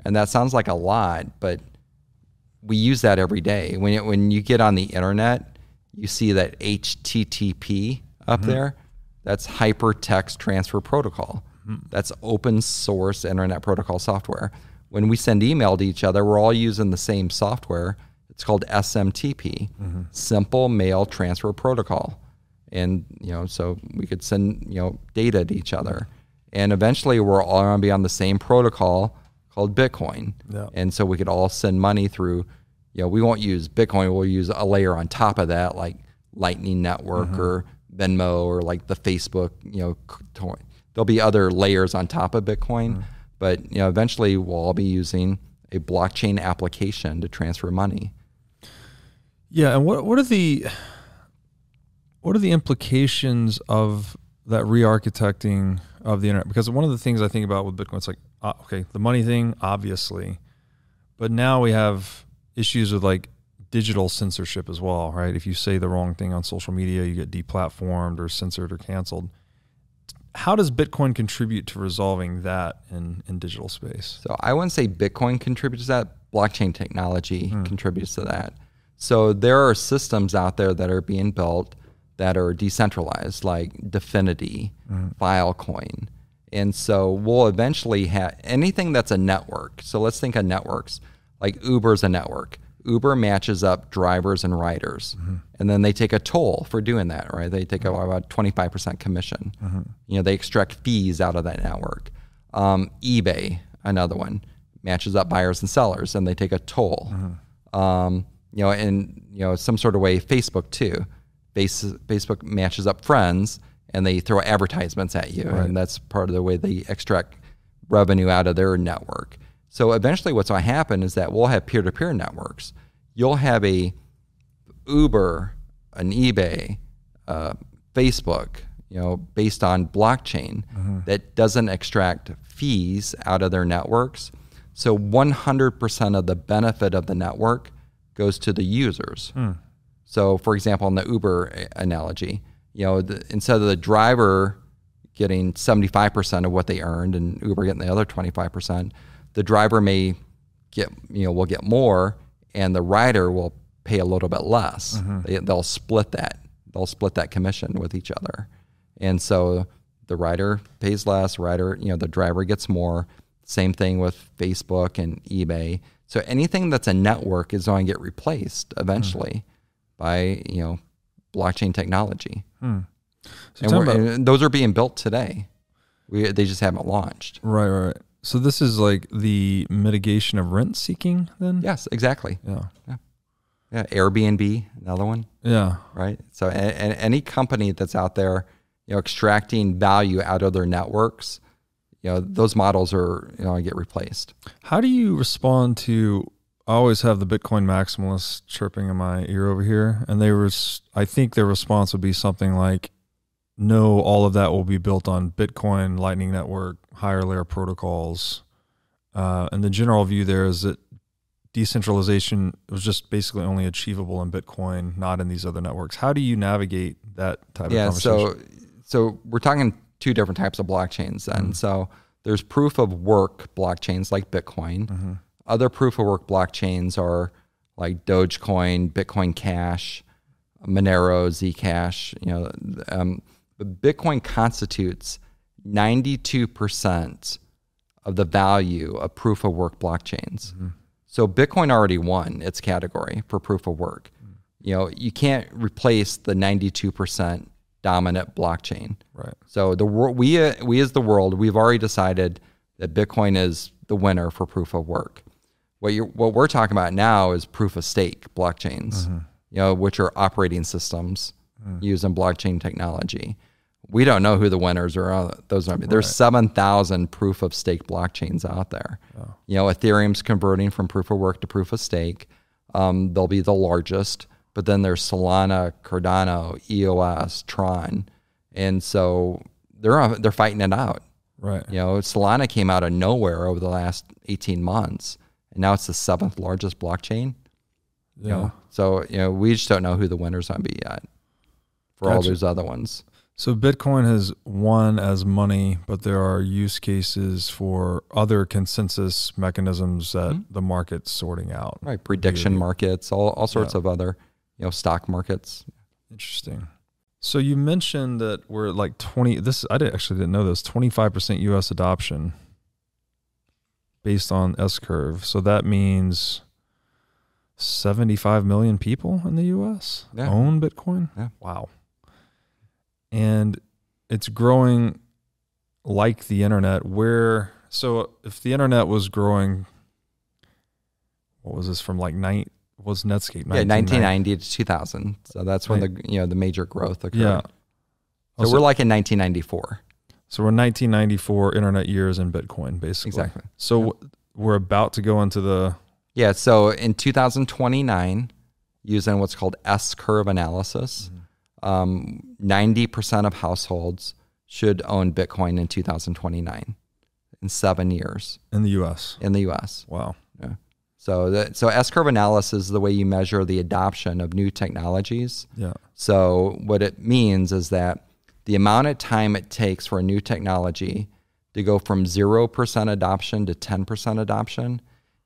And that sounds like a lot, but we use that every day. When you get on the internet, you see that HTTP up there. That's hypertext transfer protocol. That's open source internet protocol software. When we send email to each other, we're all using the same software. It's called SMTP, Simple Mail Transfer Protocol. And, you know, so we could send, you know, data to each other. And eventually we're all going to be on the same protocol called Bitcoin. Yeah. And so we could all send money through, you know, we won't use Bitcoin, we'll use a layer on top of that, like Lightning Network or Venmo or like the Facebook, you know, there'll be other layers on top of Bitcoin. But, you know, eventually we'll all be using a blockchain application to transfer money. Yeah, and what are the implications of that re-architecting of the internet? Because one of the things I think about with Bitcoin, it's like, okay, the money thing, obviously, but now we have issues with like digital censorship as well, right? If you say the wrong thing on social media, you get deplatformed or censored or canceled. How does Bitcoin contribute to resolving that in digital space? So I wouldn't say Bitcoin contributes to that. Blockchain technology contributes to that. So there are systems out there that are being built that are decentralized, like Dfinity, Filecoin. And so we'll eventually have anything that's a network. So let's think of networks, like Uber's a network. Uber matches up drivers and riders, and then they take a toll for doing that, right? They take about 25% commission. You know, they extract fees out of that network. eBay, another one, matches up buyers and sellers, and they take a toll. You know, in, you know, some sort of way, Facebook too. Facebook matches up friends and they throw advertisements at you. Right. And that's part of the way they extract revenue out of their network. So eventually what's going to happen is that we'll have peer-to-peer networks. You'll have a Uber, an eBay, Facebook, based on blockchain that doesn't extract fees out of their networks. So 100% of the benefit of the network goes to the users. So for example, in the Uber analogy, instead of the driver getting 75% of what they earned and Uber getting the other 25%, the driver may get, will get more and the rider will pay a little bit less. They'll split that. They'll split that commission with each other. And so the rider pays less, the driver gets more. Same thing with Facebook and eBay. So anything that's a network is going to get replaced eventually by, blockchain technology. So and those are being built today. They just haven't launched. Right. So this is like the mitigation of rent seeking then? Yes, exactly. Yeah. Airbnb, another one. Right. So and any company that's out there, extracting value out of their networks, those models are, get replaced. How do you respond to, I always have the Bitcoin maximalists chirping in my ear over here, and they were, I think their response would be something like, no, all of that will be built on Bitcoin, Lightning Network, higher layer protocols. And the general view there is that decentralization was just basically only achievable in Bitcoin, not in these other networks. How do you navigate that type of conversation? So we're talking two different types of blockchains then. So there's proof of work blockchains like Bitcoin. Other proof of work blockchains are like Dogecoin, Bitcoin Cash, Monero, Zcash. But Bitcoin constitutes 92% of the value of proof of work blockchains. So Bitcoin already won its category for proof of work. You can't replace the 92% dominant blockchain. So the we as the world, we've already decided that Bitcoin is the winner for proof of work. What we're talking about now is proof of stake blockchains, which are operating systems using blockchain technology. We don't know who the winners are. There's 7,000 proof of stake blockchains out there. Ethereum's converting from proof of work to proof of stake. They'll be the largest, but then there's Solana, Cardano, EOS, Tron. And so they're fighting it out. Solana came out of nowhere over the last 18 months and now it's the 7th largest blockchain. So, we just don't know who the winner's going to be yet for all those other ones. So Bitcoin has won as money, but there are use cases for other consensus mechanisms that the market's sorting out. Prediction markets, all sorts of other, stock markets. Interesting. So you mentioned that we're like 20, I actually didn't know this, 25% US adoption based on S-curve. So that means 75 million people in the US own Bitcoin. Wow. And it's growing like the internet. So if the internet was growing, what was this from like Netscape? 1990 to 2000. So that's when the major growth occurred. So we're like in 1994. So we're 1994 internet years in Bitcoin, basically. Exactly. So we're about to go into the. So in 2029, using what's called S-curve analysis, 90% of households should own Bitcoin in 2029, in 7 years. In the U.S.? In the U.S. Wow. So S-curve analysis is the way you measure the adoption of new technologies. So what it means is that the amount of time it takes for a new technology to go from 0% adoption to 10% adoption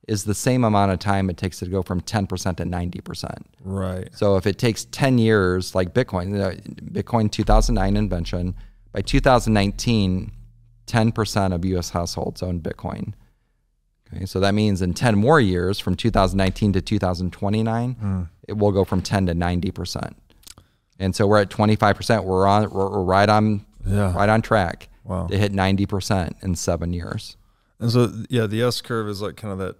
is the same amount of time it takes to go from 10% to 90%. So if it takes 10 years, like Bitcoin 2009 invention, by 2019, 10% of US households own Bitcoin. So that means in 10 more years, from 2019 to 2029, it will go from 10 to 90%. And so we're at 25%. We're right on track to hit 90% in 7 years. And so, the S curve is like kind of that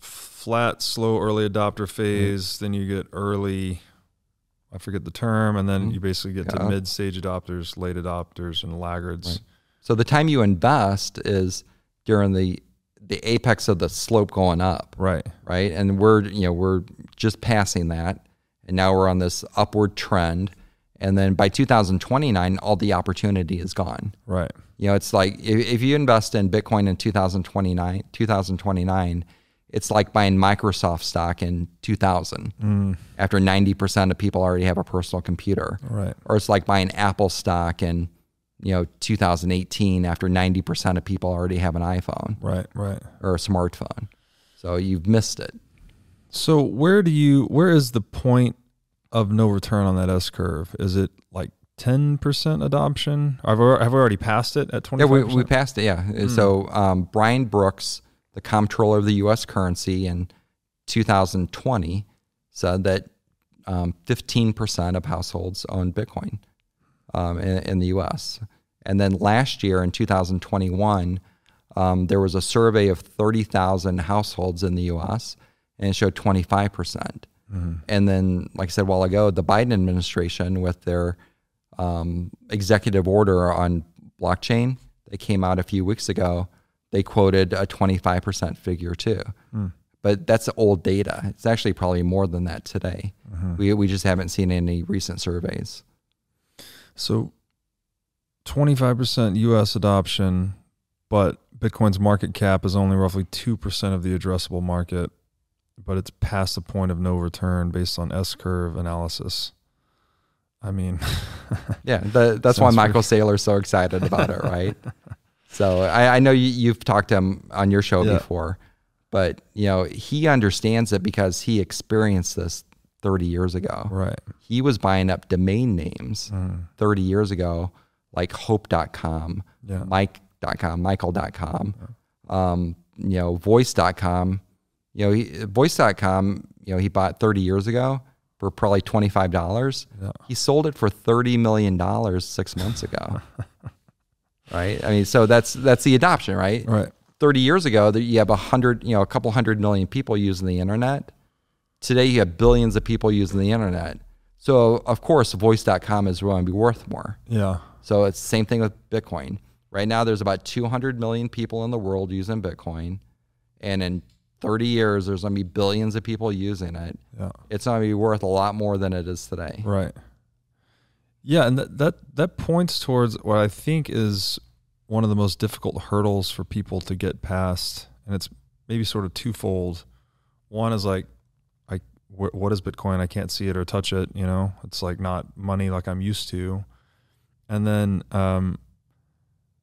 flat, slow, early adopter phase. Then you get early, I forget the term, and then you basically get to mid-stage adopters, late adopters, and laggards. So the time you invest is during the apex of the slope going up. Right. And we're just passing that, and now we're on this upward trend. And then by 2029, all the opportunity is gone. Right. You know, it's like if you invest in Bitcoin in 2029, it's like buying Microsoft stock in 2000 after 90% of people already have a personal computer. Right. Or it's like buying Apple stock in, 2018 after 90% of people already have an iPhone. Right, right. Or a smartphone. So you've missed it. So where is the point of no return on that S curve? Is it like 10% adoption? Have we already passed it at 25%? Yeah, we passed it. Yeah. So Brian Brooks, the comptroller of the U.S. currency in 2020, said that 15% of households own Bitcoin in the U.S. And then last year in 2021, there was a survey of 30,000 households in the U.S. and it showed 25%. Mm-hmm. And then, like I said a while ago, the Biden administration with their executive order on blockchain that came out a few weeks ago, they quoted a 25% figure too. Mm. But that's old data. It's actually probably more than that today. Mm-hmm. We just haven't seen any recent surveys. So 25% U.S. adoption, but Bitcoin's market cap is only roughly 2% of the addressable market. But it's past the point of no return based on S-curve analysis. I mean... yeah, that's why Michael Saylor's so excited about it, right? So I know you've talked to him on your show before, but he understands it because he experienced this 30 years ago. Right. He was buying up domain names 30 years ago, like hope.com, mike.com, michael.com, voice.com. Voice.com, he bought 30 years ago for probably $25. Yeah. He sold it for $30 million 6 months ago, right? I mean, so that's the adoption, right? Right. 30 years ago, you have a couple 100 million people using the internet. Today, you have billions of people using the internet. So, of course, Voice.com is going to be worth more. Yeah. So it's the same thing with Bitcoin. Right now, there's about 200 million people in the world using Bitcoin, and in 30 years, there's going to be billions of people using it. Yeah. It's going to be worth a lot more than it is today. Right. Yeah, and that points towards what I think is one of the most difficult hurdles for people to get past, and it's maybe sort of twofold. One is like, what is Bitcoin? I can't see it or touch it, It's like not money like I'm used to. And then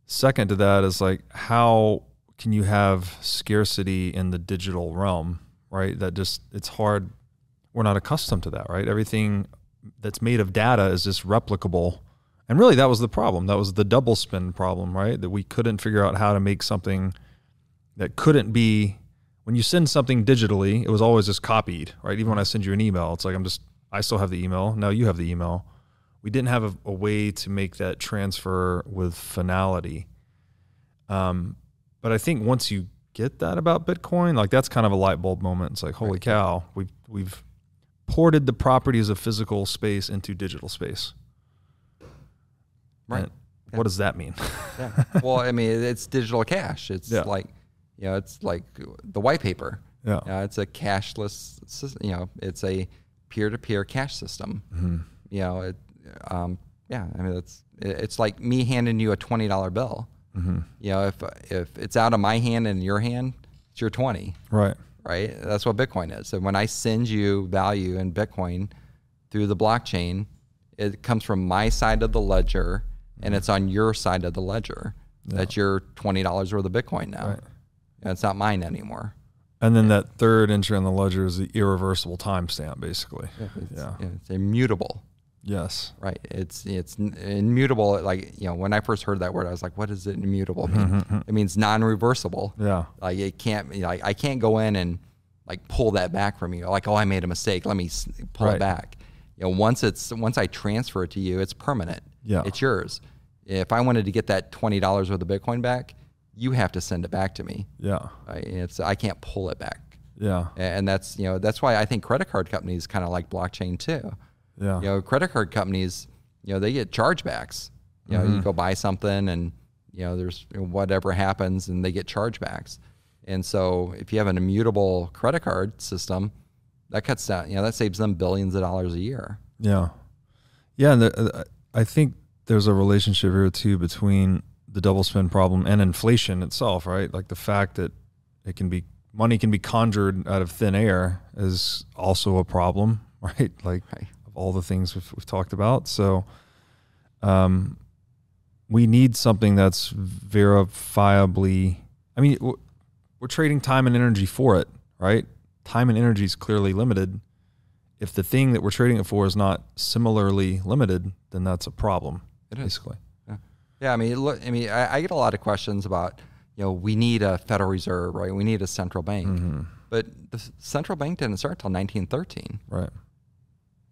second to that is like how can you have scarcity in the digital realm, right? That just, it's hard. We're not accustomed to that, right? Everything that's made of data is just replicable. And really that was the problem. That was the double spin problem, right? That we couldn't figure out how to make something that couldn't be, when you send something digitally, it was always just copied, right? Even when I send you an email, it's like, I still have the email. Now you have the email. We didn't have a way to make that transfer with finality. But I think once you get that about Bitcoin, like that's kind of a light bulb moment. It's like, holy cow, we've ported the properties of physical space into digital space. Right. Yeah. What does that mean? Yeah. Well, I mean, it's digital cash. It's like, it's like the white paper. Yeah. It's a cashless, it's a peer-to-peer cash system. Mm-hmm. I mean, it's like me handing you a $20 bill. Mm-hmm. If it's out of my hand and your hand, it's your 20. Right. Right. That's what Bitcoin is. So when I send you value in Bitcoin through the blockchain, it comes from my side of the ledger and it's on your side of the ledger. Yeah. That's your $20 worth of Bitcoin now. Right. And it's not mine anymore. And then that third entry on the ledger is the irreversible timestamp, basically. It's immutable. Yes. Right. It's immutable. Like, when I first heard that word, I was like, what does it immutable mean? Mm-hmm. It means non-reversible. Yeah. Like it can't, like I can't go in and like pull that back from you. Like, oh, I made a mistake. Let me pull it back. Once I transfer it to you, it's permanent. Yeah. It's yours. If I wanted to get that $20 worth of Bitcoin back, you have to send it back to me. Yeah. I can't pull it back. Yeah. And that's, that's why I think credit card companies kind of like blockchain too. Yeah. Credit card companies, they get chargebacks. You go buy something and, there's whatever happens and they get chargebacks. And so if you have an immutable credit card system, that cuts down, that saves them billions of dollars a year. Yeah. Yeah, and I think there's a relationship here too between the double spend problem and inflation itself, right? Like the fact that it can be, money can be conjured out of thin air is also a problem, right? Like of all the things we've talked about. So we need something that's verifiably, I mean, we're trading time and energy for it, right? Time and energy is clearly limited. If the thing that we're trading it for is not similarly limited, then that's a problem. It is. Basically. Yeah. Yeah. I mean, look, I mean, I get a lot of questions about, you know, we need a Federal Reserve, right? We need a central bank, but the central bank didn't start till 1913. Right.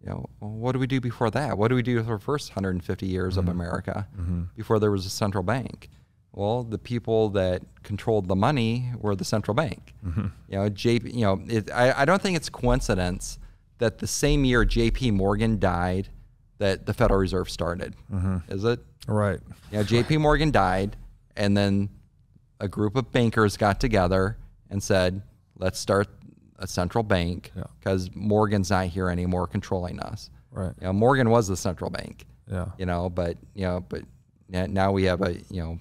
You know, what do we do before that? What do we do for the first 150 years of America before there was a central bank? Well, the people that controlled the money were the central bank. You know, JP, you know, I don't think it's coincidence that the same year JP Morgan died that the Federal Reserve started, is it? Right. You know, JP Morgan died, and then a group of bankers got together and said, let's start a central bank because Morgan's not here anymore controlling us. Right. You know, Morgan was the central bank. Yeah. You know, but now we have a, you know,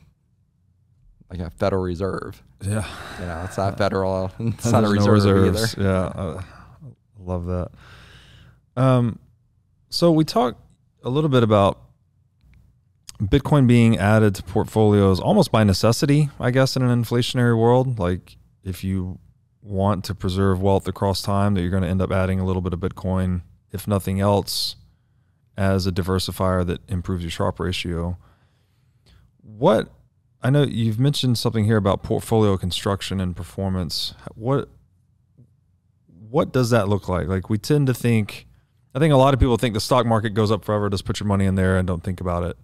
like a Federal Reserve. Yeah. You know, it's not federal, it's not a reserve either. Yeah. Love that. So we talked a little bit about Bitcoin being added to portfolios almost by necessity, I guess, in an inflationary world. Like if you want to preserve wealth across time, that you're going to end up adding a little bit of Bitcoin, if nothing else, as a diversifier that improves your Sharpe ratio. What, I know you've mentioned something here about portfolio construction and performance. What does that look like? Like we tend to think, I think a lot of people think the stock market goes up forever, just put your money in there and don't think about it.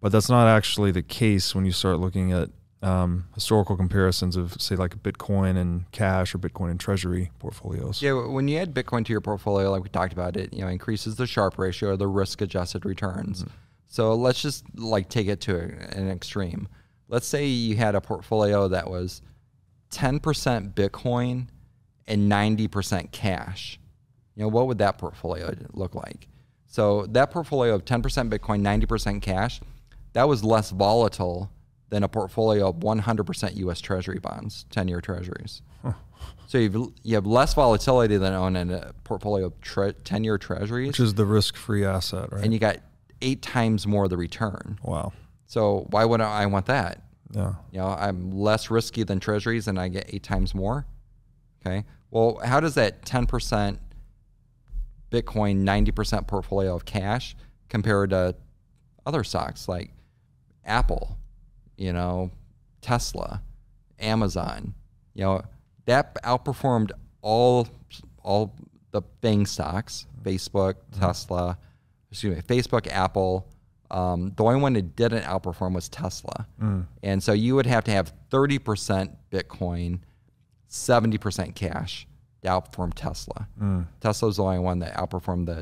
But that's not actually the case when you start looking at historical comparisons of say like Bitcoin and cash or Bitcoin and treasury portfolios. Yeah, when you add Bitcoin to your portfolio, like we talked about, it, you know, increases the Sharpe ratio or the risk adjusted returns. So let's just like take it to an extreme. Let's say you had a portfolio that was 10% Bitcoin and 90% cash. You know, what would that portfolio look like? So that portfolio of 10% Bitcoin, 90% cash, that was less volatile than a portfolio of 100% U.S. Treasury bonds, 10-year treasuries. Huh. So you have less volatility than owning a portfolio of 10-year treasuries. Which is the risk-free asset, right? And you got 8 times more of the return. Wow. So why would I want that? Yeah. You know, I'm less risky than treasuries and I get 8 times more. Okay. Well, how does that 10% Bitcoin, 90% portfolio of cash compare to other stocks like Apple, you know, Tesla, Amazon? You know, that outperformed all the FANG stocks, Facebook, Tesla, excuse me, Facebook, Apple. The only one that didn't outperform was Tesla. And so you would have to have 30% Bitcoin, 70% cash to outperform Tesla. Tesla's the only one that outperformed the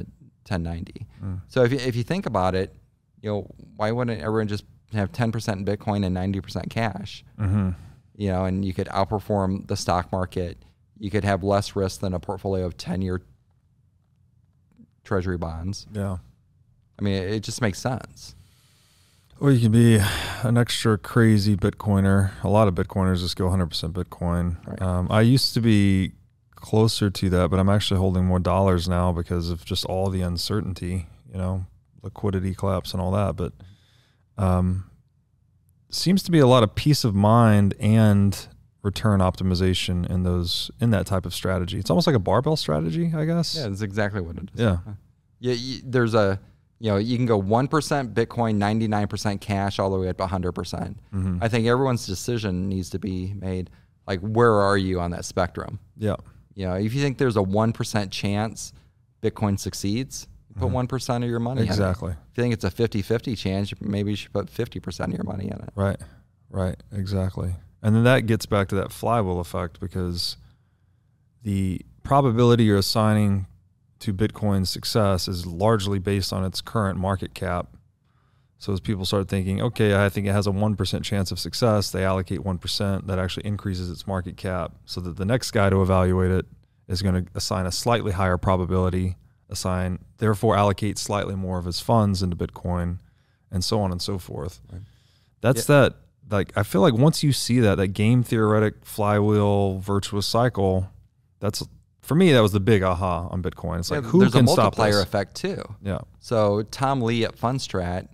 1090. So if you think about it, you know, why wouldn't everyone just have 10% Bitcoin and 90% cash? You know, and you could outperform the stock market. You could have less risk than a portfolio of 10-year treasury bonds. Yeah. I mean, it just makes sense. Or you can be an extra crazy Bitcoiner. A lot of Bitcoiners just go 100% Bitcoin. Right. I used to be closer to that, but I'm actually holding more dollars now because of just all the uncertainty, you know, liquidity collapse and all that. But seems to be a lot of peace of mind and return optimization in those, in that type of strategy. It's almost like a barbell strategy, I guess. Yeah, that's exactly what it is. Yeah. Yeah, there's a... You know, you can go 1% Bitcoin, 99% cash, all the way up to 100%. I think everyone's decision needs to be made, like, where are you on that spectrum? Yeah. You know, if you think there's a 1% chance Bitcoin succeeds, put 1% of your money in it. If you think it's a 50-50 chance, maybe you should put 50% of your money in it. Right, right, exactly. And then that gets back to that flywheel effect, because the probability you're assigning to Bitcoin's success is largely based on its current market cap. So as people start thinking, okay, I think it has a 1% chance of success, they allocate 1%, that actually increases its market cap so that the next guy to evaluate it is going to assign a slightly higher probability, assign, therefore allocate slightly more of his funds into Bitcoin, and so on and so forth. Right. That's that, like, I feel like once you see that, that game theoretic flywheel virtuous cycle, that's, for me, that was the big aha on Bitcoin. It's like, who can stop this? There's a multiplier effect too. Yeah. So Tom Lee at Fundstrat,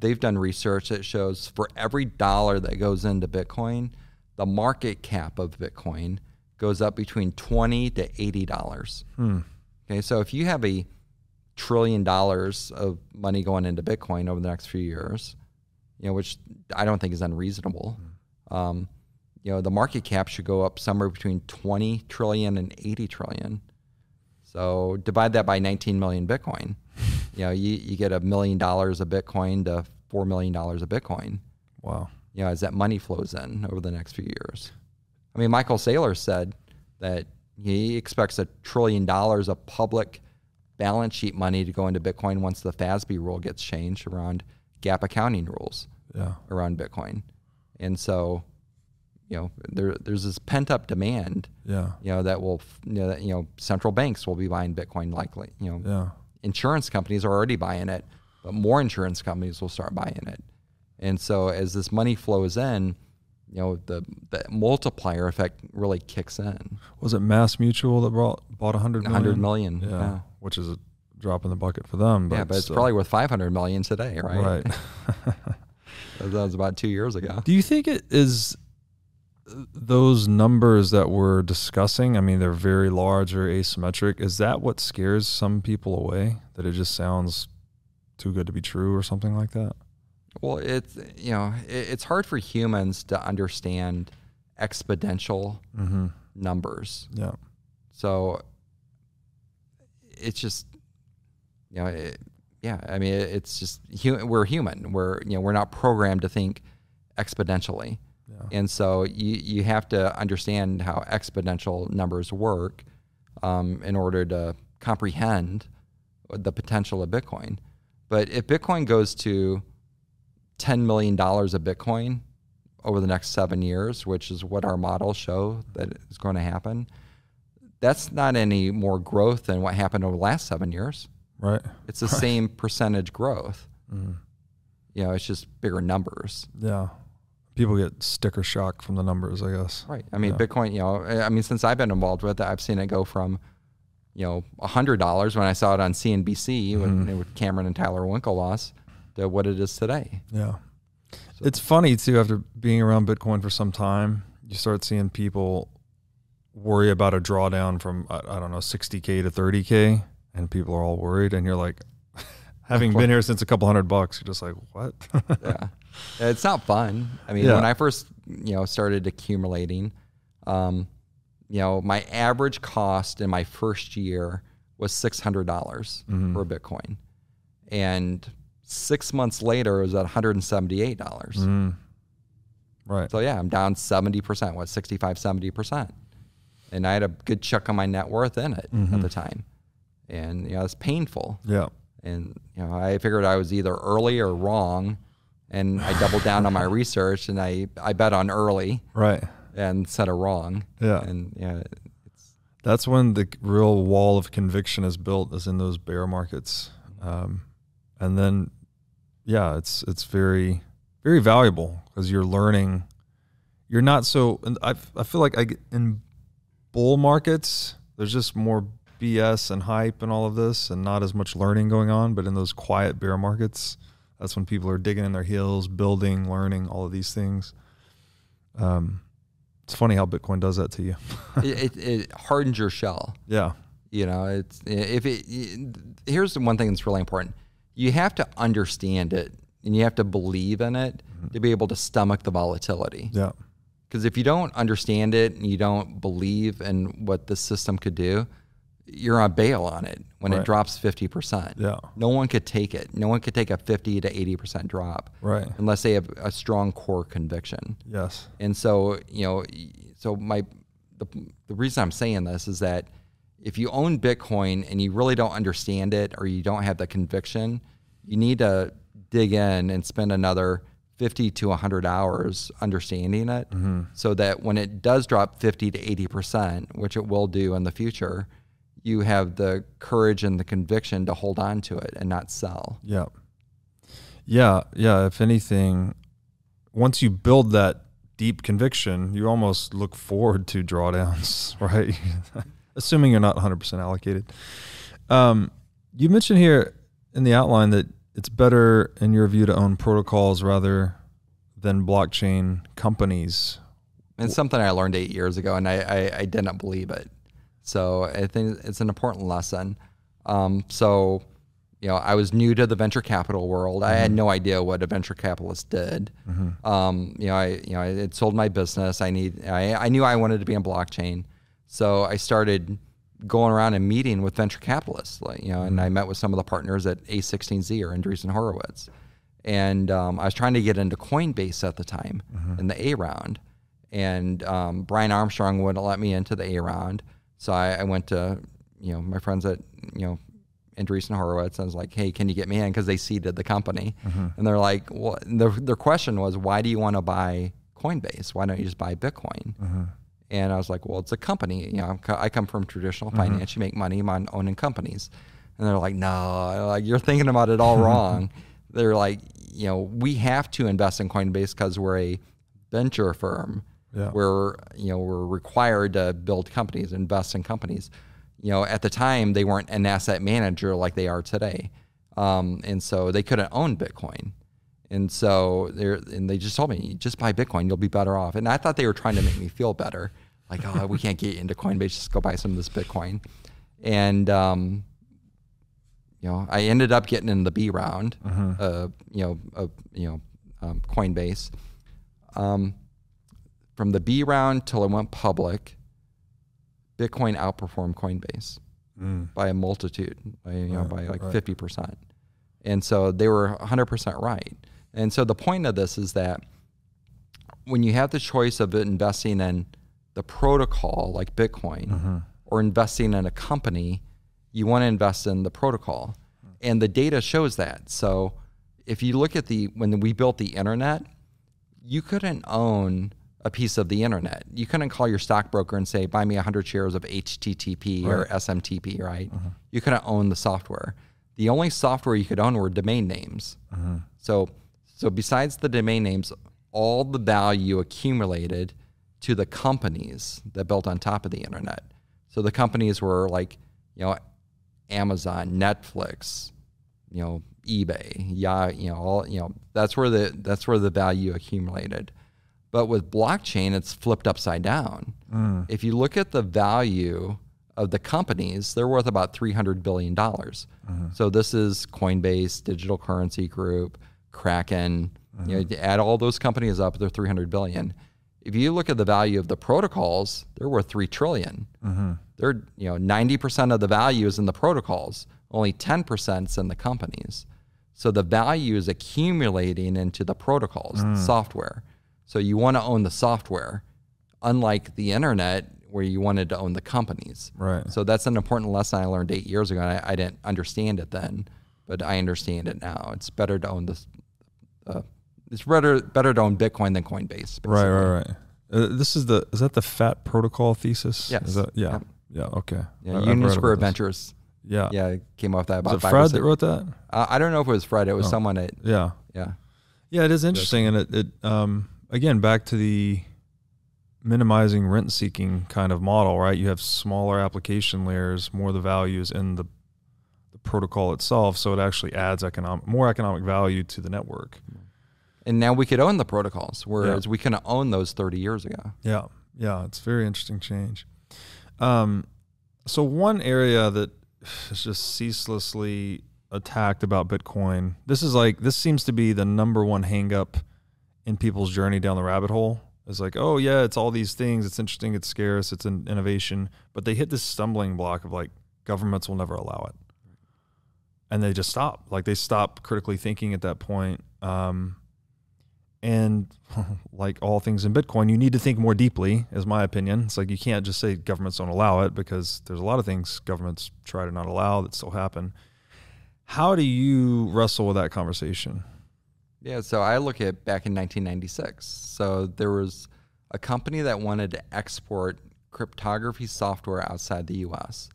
they've done research that shows for every dollar that goes into Bitcoin, the market cap of Bitcoin goes up between $20 to $80. Hmm. Okay, so if you have $1 trillion of money going into Bitcoin over the next few years, you know, which I don't think is unreasonable, you know, the market cap should go up somewhere between 20 trillion and 80 trillion. So divide that by 19 million Bitcoin. You know, you get $1 million of Bitcoin to $4 million of Bitcoin. Wow. You know, as that money flows in over the next few years. I mean, Michael Saylor said that he expects $1 trillion of public balance sheet money to go into Bitcoin once the FASB rule gets changed around gap accounting rules around Bitcoin. And so, you know, there's this pent up demand, you know, that will, you know, central banks will be buying Bitcoin likely, you know, insurance companies are already buying it, but more insurance companies will start buying it. And so as this money flows in, you know, the multiplier effect really kicks in. Was it Mass Mutual that bought 100 million? 100 million, yeah. Which is a drop in the bucket for them. But yeah, but it's probably worth 500 million today, right? Right. That was about 2 years ago. Do you think it is those numbers that we're discussing, I mean, they're very large or asymmetric. Is that what scares some people away? That it just sounds too good to be true or something like that? Well, it's, you know, it's hard for humans to understand exponential numbers. Yeah. So it's just, you know, I mean, it's just we're human. We're, you know, we're not programmed to think exponentially. Yeah. And so you have to understand how exponential numbers work in order to comprehend the potential of Bitcoin. But if Bitcoin goes to $10 million of Bitcoin over the next 7 years, which is what our models show that is going to happen, that's not any more growth than what happened over the last 7 years. Right. It's the same percentage growth. Mm. You know, it's just bigger numbers. Yeah. People get sticker shock from the numbers, I guess. Right. I mean, Bitcoin, you know, I mean, since I've been involved with it, I've seen it go from, you know, $100 when I saw it on CNBC with Cameron and Tyler Winklevoss, to what it is today. Yeah. So. It's funny too, after being around Bitcoin for some time, you start seeing people worry about a drawdown from, I don't know, 60K to 30K, and people are all worried. And you're like, having been here since a couple $100, you're just like, what? Yeah. It's not fun. I mean, when I first, you know, started accumulating, you know, my average cost in my first year was $600 for Bitcoin. And 6 months later, it was at $178. Right. So, yeah, I'm down 70%, 65-70%. And I had a good chunk of my net worth in it at the time. And, you know, it's painful. Yeah. And, you know, I figured I was either early or wrong. And I doubled down on my research and I bet on early. Right. And set a wrong. Yeah. And, yeah. You know, that's when the real wall of conviction is built, is in those bear markets. And then, yeah, it's very, very valuable because you're learning. You're not so, and I feel like in bull markets, there's just more BS and hype and all of this and not as much learning going on. But in those quiet bear markets, that's when people are digging in their heels, building, learning, all of these things. It's funny how Bitcoin does that to you. It hardens your shell. Yeah. You know, here's the one thing that's really important. You have to understand it and you have to believe in it to be able to stomach the volatility. Yeah. Because if you don't understand it and you don't believe in what the system could do, you're on bail on it when it drops 50%. Yeah. No one could take it. No one could take a 50 to 80% drop. Right. Unless they have a strong core conviction. Yes. And so, you know, so the reason I'm saying this is that if you own Bitcoin and you really don't understand it or you don't have the conviction, you need to dig in and spend another 50 to 100 hours understanding it so that when it does drop 50 to 80%, which it will do in the future, you have the courage and the conviction to hold on to it and not sell. Yeah. Yeah. Yeah. If anything, once you build that deep conviction, you almost look forward to drawdowns, right? Assuming you're not 100% allocated. You mentioned here in the outline that it's better, in your view, to own protocols rather than blockchain companies. It's something I learned 8 years ago, and I didn't believe it. So I think it's an important lesson. So, you know, I was new to the venture capital world. Mm-hmm. I had no idea what a venture capitalist did. Mm-hmm. I had sold my business. I knew I wanted to be in blockchain. So I started going around and meeting with venture capitalists, and I met with some of the partners at A16Z or Andreessen Horowitz. And I was trying to get into Coinbase at the time in the A round. And Brian Armstrong wouldn't let me into the A round. So I went to, my friends at, Andreessen Horowitz, and I was like, hey, can you get me in? Because they seeded the company. And they're like, well, their question was, why do you want to buy Coinbase? Why don't you just buy Bitcoin? And I was like, well, it's a company. I come from traditional finance. You make money on owning companies. And they're like, no, like, you're thinking about it all wrong. They're like, we have to invest in Coinbase because we're a venture firm. Yeah. We're required to build companies, invest in companies. At the time, they weren't an asset manager like they are today. And so they couldn't own Bitcoin. And so they just told me, just buy Bitcoin, you'll be better off. And I thought they were trying to make me feel better. Like, oh, we can't get into Coinbase, just go buy some of this Bitcoin. And, I ended up getting in the B round, Coinbase. From the B round till it went public, Bitcoin outperformed Coinbase by a multitude, by like 50%. And so they were 100% right. And so the point of this is that when you have the choice of investing in the protocol like Bitcoin or investing in a company, you want to invest in the protocol. And the data shows that. So if you look at when we built the internet, you couldn't own a piece of the internet. You couldn't call your stockbroker and say, buy me 100 shares of HTTP or SMTP, right? You couldn't own the software. The only software you could own were domain names. So besides the domain names, all the value accumulated to the companies that built on top of the internet. So the companies were like, Amazon, Netflix, eBay, that's where the value accumulated. But with blockchain, it's flipped upside down. If you look at the value of the companies, they're worth about $300 billion. So this is Coinbase, Digital Currency Group, Kraken. You add all those companies up, they're $300 billion. If you look at the value of the protocols, they're worth $3 trillion. They're, 90% of the value is in the protocols, only 10% is in the companies. So the value is accumulating into the protocols, the software. So you want to own the software, unlike the internet, where you wanted to own the companies. Right. So that's an important lesson I learned 8 years ago. And I didn't understand it then, but I understand it now. It's better to own this. It's better to own Bitcoin than Coinbase. Basically. Right. This is is that the FAT protocol thesis? Yes. Is that, yeah. Okay. Yeah. Union Square Ventures. Yeah. Yeah. It came off that about. Was it Fred that wrote that? I don't know if it was Fred. It was someone at. Yeah. Yeah. Yeah. It is interesting, and it again back to the minimizing rent-seeking kind of model, right? You have smaller application layers, more of the value is in the protocol itself, so it actually adds more economic value to the network. And now we could own the protocols, whereas we couldn't own those 30 years ago. Yeah, it's a very interesting change. So one area that is just ceaselessly attacked about Bitcoin, this seems to be the number one hang-up in people's journey down the rabbit hole. It's like, oh yeah, it's all these things. It's interesting. It's scarce. It's an innovation. But they hit this stumbling block of like, governments will never allow it, and they just stop. Like they stop critically thinking at that point. And like all things in Bitcoin, you need to think more deeply, is my opinion. It's like you can't just say governments don't allow it, because there's a lot of things governments try to not allow that still happen. How do you wrestle with that conversation? Yeah, so I look at back in 1996. So there was a company that wanted to export cryptography software outside the U.S.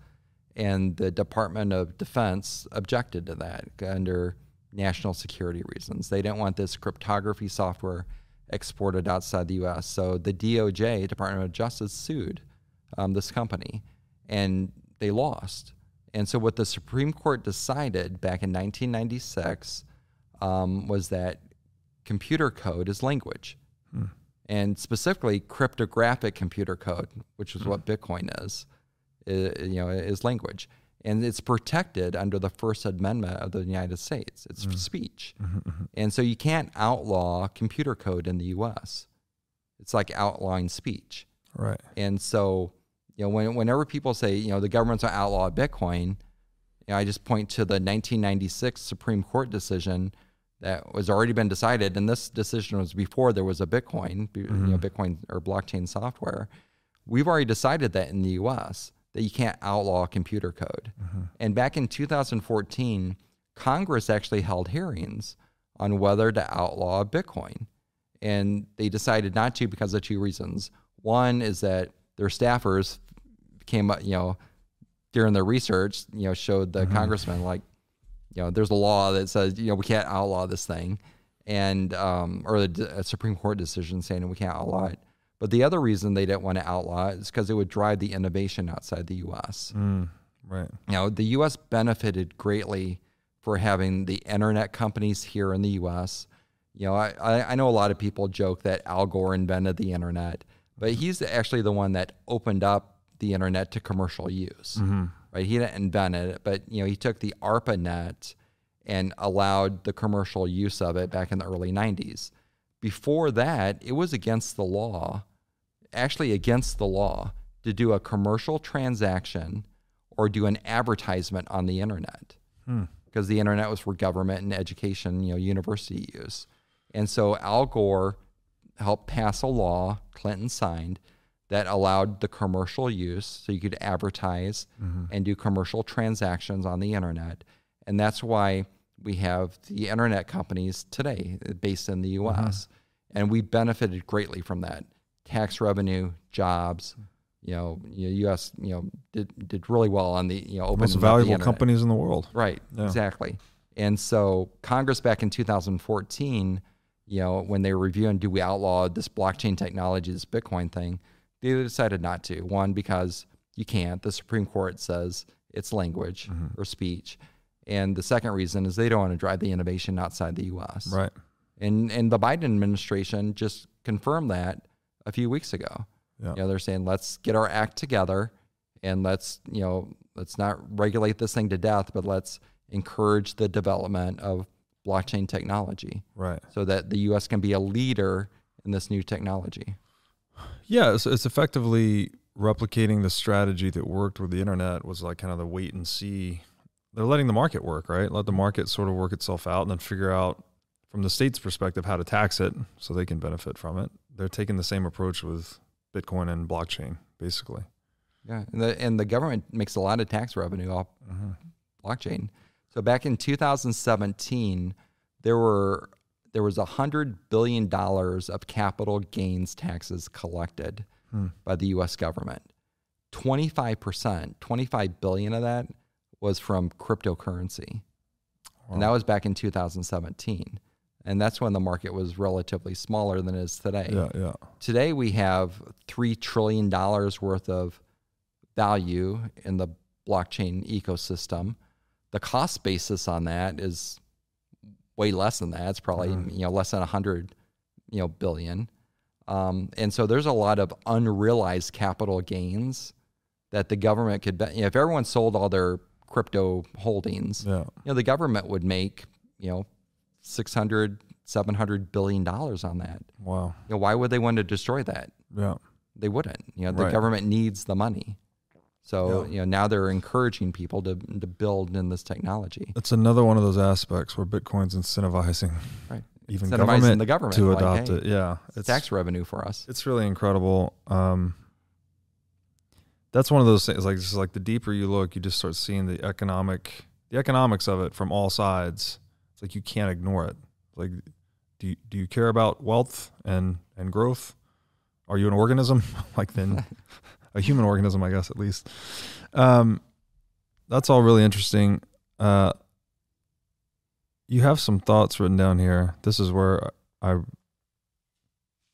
And the Department of Defense objected to that under national security reasons. They didn't want this cryptography software exported outside the U.S. So the DOJ, Department of Justice, sued this company, and they lost. And so what the Supreme Court decided back in 1996 was that computer code is language, and specifically cryptographic computer code, which is what Bitcoin is language. And it's protected under the First Amendment of the United States. It's speech. And so you can't outlaw computer code in the U.S. It's like outlawing speech. Right. And so, you know, whenever people say, you know, the government's gonna outlaw Bitcoin, you know, I just point to the 1996 Supreme Court decision that was already been decided. And this decision was before there was a Bitcoin, you know, Bitcoin or blockchain software. We've already decided that in the U.S., that you can't outlaw computer code. And back in 2014, Congress actually held hearings on whether to outlaw Bitcoin. And they decided not to because of two reasons. One is that their staffers came up, you know, during their research, you know, showed the congressman, like, you know, there's a law that says, you know, we can't outlaw this thing. And, or a Supreme Court decision saying we can't outlaw it. But the other reason they didn't want to outlaw it is because it would drive the innovation outside the U.S. Right. You know, the U.S. benefited greatly for having the internet companies here in the U.S. You know, I know a lot of people joke that Al Gore invented the internet, but he's actually the one that opened up the internet to commercial use. Right? He didn't invent it, but, you know, he took the ARPANET and allowed the commercial use of it back in the early 90s. Before that, it was against the law. Actually against the law to do a commercial transaction or do an advertisement on the internet, because the internet was for government and education, you know, university use. And so Al Gore helped pass a law, Clinton signed, that allowed the commercial use, so you could advertise and do commercial transactions on the internet. And that's why we have the internet companies today based in the U.S. And we benefited greatly from that. Tax revenue, jobs, you know, U.S. you know, did really well on the, you know, open, most valuable companies in the world. Right, exactly. And so Congress back in 2014, you know, when they were reviewing, do we outlaw this blockchain technology, this Bitcoin thing, they decided not to. One, because you can't. The Supreme Court says it's language or speech. And the second reason is they don't want to drive the innovation outside the U.S. Right. And the Biden administration just confirmed that a few weeks ago. You know, they're saying, let's get our act together and let's, you know, let's not regulate this thing to death, but let's encourage the development of blockchain technology. Right. So that the U.S. can be a leader in this new technology. Yeah, it's effectively replicating the strategy that worked with the internet, was like kind of the wait and see. They're letting the market work, right? Let the market sort of work itself out and then figure out from the state's perspective how to tax it so they can benefit from it. They're taking the same approach with Bitcoin and blockchain, basically. Yeah, and the government makes a lot of tax revenue off blockchain. So back in 2017, there was $100 billion of capital gains taxes collected by the U.S. government. 25%, 25 billion of that was from cryptocurrency. And that was back in 2017. And that's when the market was relatively smaller than it is today. Today we have $3 trillion worth of value in the blockchain ecosystem. The cost basis on that is way less than that. It's probably you know, less than 100 billion. And so there's a lot of unrealized capital gains that the government could, you know, if everyone sold all their crypto holdings, you know, the government would make, you know, $600–700 billion on that. Wow. You know, why would they want to destroy that? Yeah. They wouldn't. You know, the government needs the money. So, you know, now they're encouraging people to build in this technology. That's another one of those aspects where Bitcoin's incentivizing even incentivizing the government to adopt it. Yeah. It's tax revenue for us. It's really incredible. That's one of those things, like, just like the deeper you look, you just start seeing the economics of it from all sides. It's like you can't ignore it. Like, do you care about wealth and growth? Are you an organism? Like, then a human organism, I guess, at least. That's all really interesting. You have some thoughts written down here. This is where I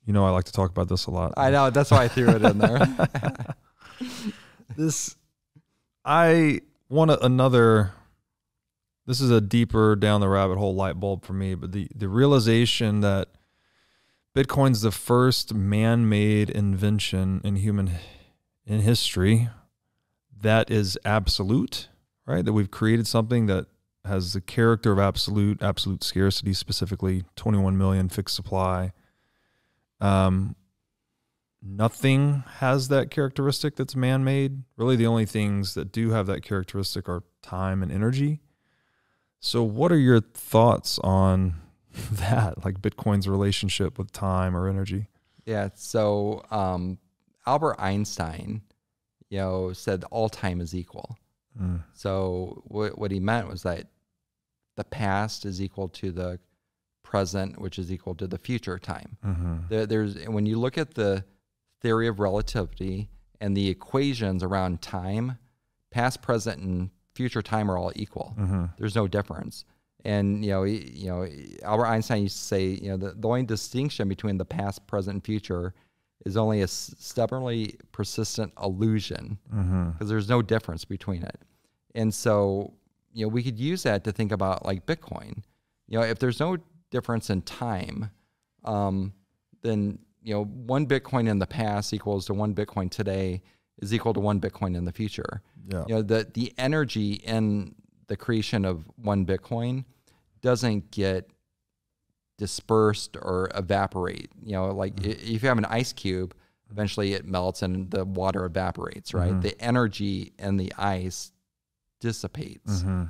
like to talk about this a lot. I know. That's why I threw it in there. This is a deeper down the rabbit hole light bulb for me, but the realization that Bitcoin's the first man-made invention in history that is absolute, right? That we've created something that has the character of absolute scarcity, specifically 21 million fixed supply. Nothing has that characteristic that's man-made. Really, the only things that do have that characteristic are time and energy. So what are your thoughts on that, like Bitcoin's relationship with time or energy? Yeah, so Albert Einstein, said all time is equal. Mm. So what he meant was that the past is equal to the present, which is equal to the future time. Mm-hmm. When you look at the theory of relativity and the equations around time, past, present, and future time are all equal. Mm-hmm. There's no difference. And Albert Einstein used to say, the only distinction between the past, present, and future is only a stubbornly persistent illusion, because there's no difference between it. And so, we could use that to think about like Bitcoin. If there's no difference in time, then one Bitcoin in the past equals to one Bitcoin today is equal to one Bitcoin in the future. Yeah. The energy in the creation of one Bitcoin doesn't get dispersed or evaporate. If you have an ice cube, eventually it melts and the water evaporates, right? Mm-hmm. The energy in the ice dissipates. Mm-hmm.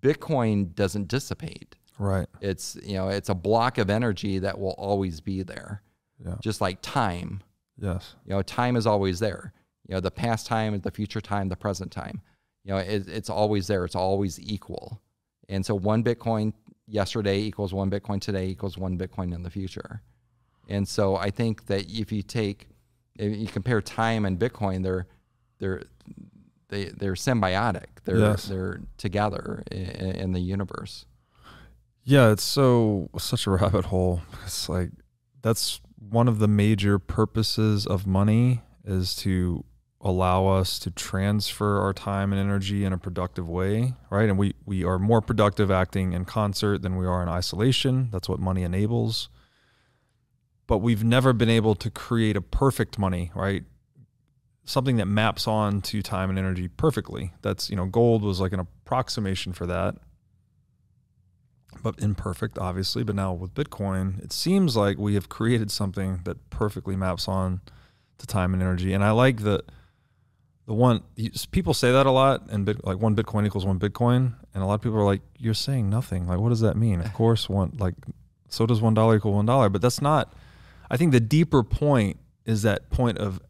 Bitcoin doesn't dissipate. Right. It's a block of energy that will always be there. Yeah. Just like time. Yes. Time is always there. The past time, the future time, the present time. It's always there. It's always equal. And so one Bitcoin yesterday equals one Bitcoin today equals one Bitcoin in the future. And so I think that if you compare time and Bitcoin, they're symbiotic. They're together in the universe. Yeah, it's such a rabbit hole. It's like, that's one of the major purposes of money, is to allow us to transfer our time and energy in a productive way, right? And we are more productive acting in concert than we are in isolation. That's what money enables. But we've never been able to create a perfect money, right? Something that maps on to time and energy perfectly. That's, gold was like an approximation for that, but imperfect, obviously. But now with Bitcoin, it seems like we have created something that perfectly maps on to time and energy. And I like the one, people say that a lot, and like one Bitcoin equals one Bitcoin. And a lot of people are like, you're saying nothing. Like, what does that mean? Of course, so does $1 equal $1. But that's not, I think the deeper point is that point of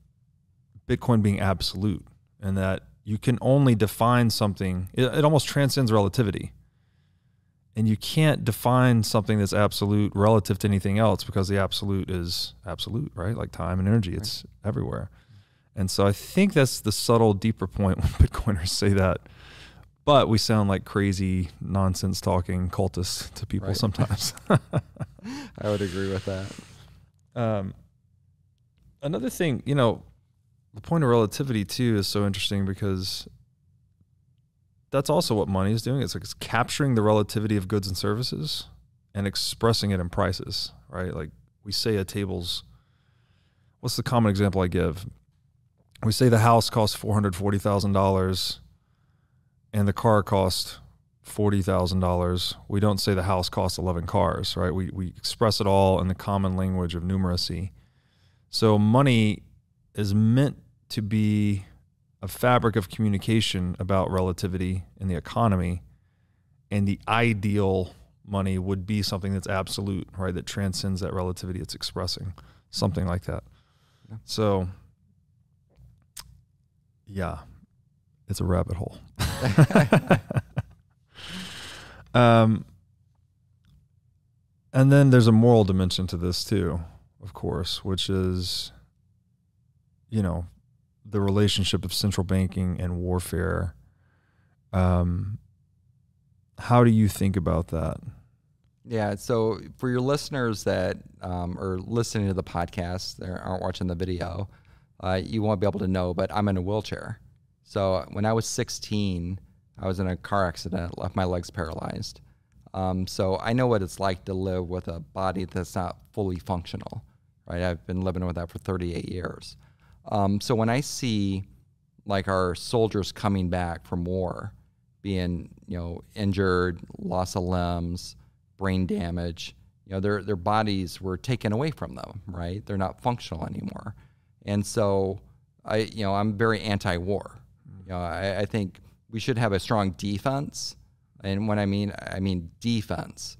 Bitcoin being absolute, and that you can only define something. It almost transcends relativity. And you can't define something that's absolute relative to anything else, because the absolute is absolute, right? Like time and energy, it's everywhere. And so I think that's the subtle, deeper point when Bitcoiners say that. But we sound like crazy, nonsense-talking cultists to people sometimes. I would agree with that. Another thing, the point of relativity, too, is so interesting, because that's also what money is doing. It's like it's capturing the relativity of goods and services and expressing it in prices, right? Like we say a table's, what's the common example I give? We say the house costs $440,000 and the car costs $40,000. We don't say the house costs 11 cars, right? We express it all in the common language of numeracy. So money is meant to be a fabric of communication about relativity in the economy, and the ideal money would be something that's absolute, right? That transcends that relativity it's expressing, something like that. Yeah. So... yeah, it's a rabbit hole. And then there's a moral dimension to this too, of course, which is, the relationship of central banking and warfare How do you think about that? Yeah, so for your listeners that are listening to the podcast, they aren't watching the video, you won't be able to know, but I'm in a wheelchair. So when I was 16, I was in a car accident, left my legs paralyzed. So I know what it's like to live with a body that's not fully functional, right? I've been living with that for 38 years. So when I see like our soldiers coming back from war being, you know, injured, loss of limbs, brain damage, you know, their bodies were taken away from them, right? They're not functional anymore. And so I'm very anti-war. You know, I think we should have a strong defense. And when I mean defense.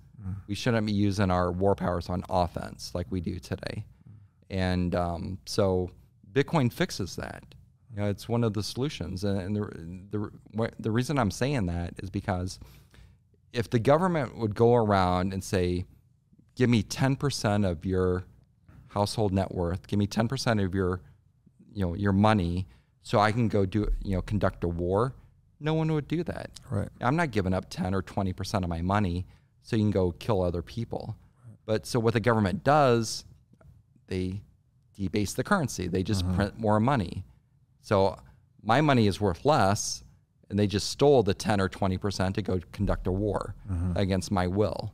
We shouldn't be using our war powers on offense like we do today. And so Bitcoin fixes that. You know, it's one of the solutions. And the reason I'm saying that is because if the government would go around and say, give me 10% of your household net worth, give me 10% of your, you know, your money so I can go do, you know, conduct a war, no one would do that. Right. I'm not giving up 10 or 20% of my money so you can go kill other people. Right. But so what the government does, they debase the currency. They just print more money. So my money is worth less, and they just stole the 10 or 20% to go conduct a war against my will.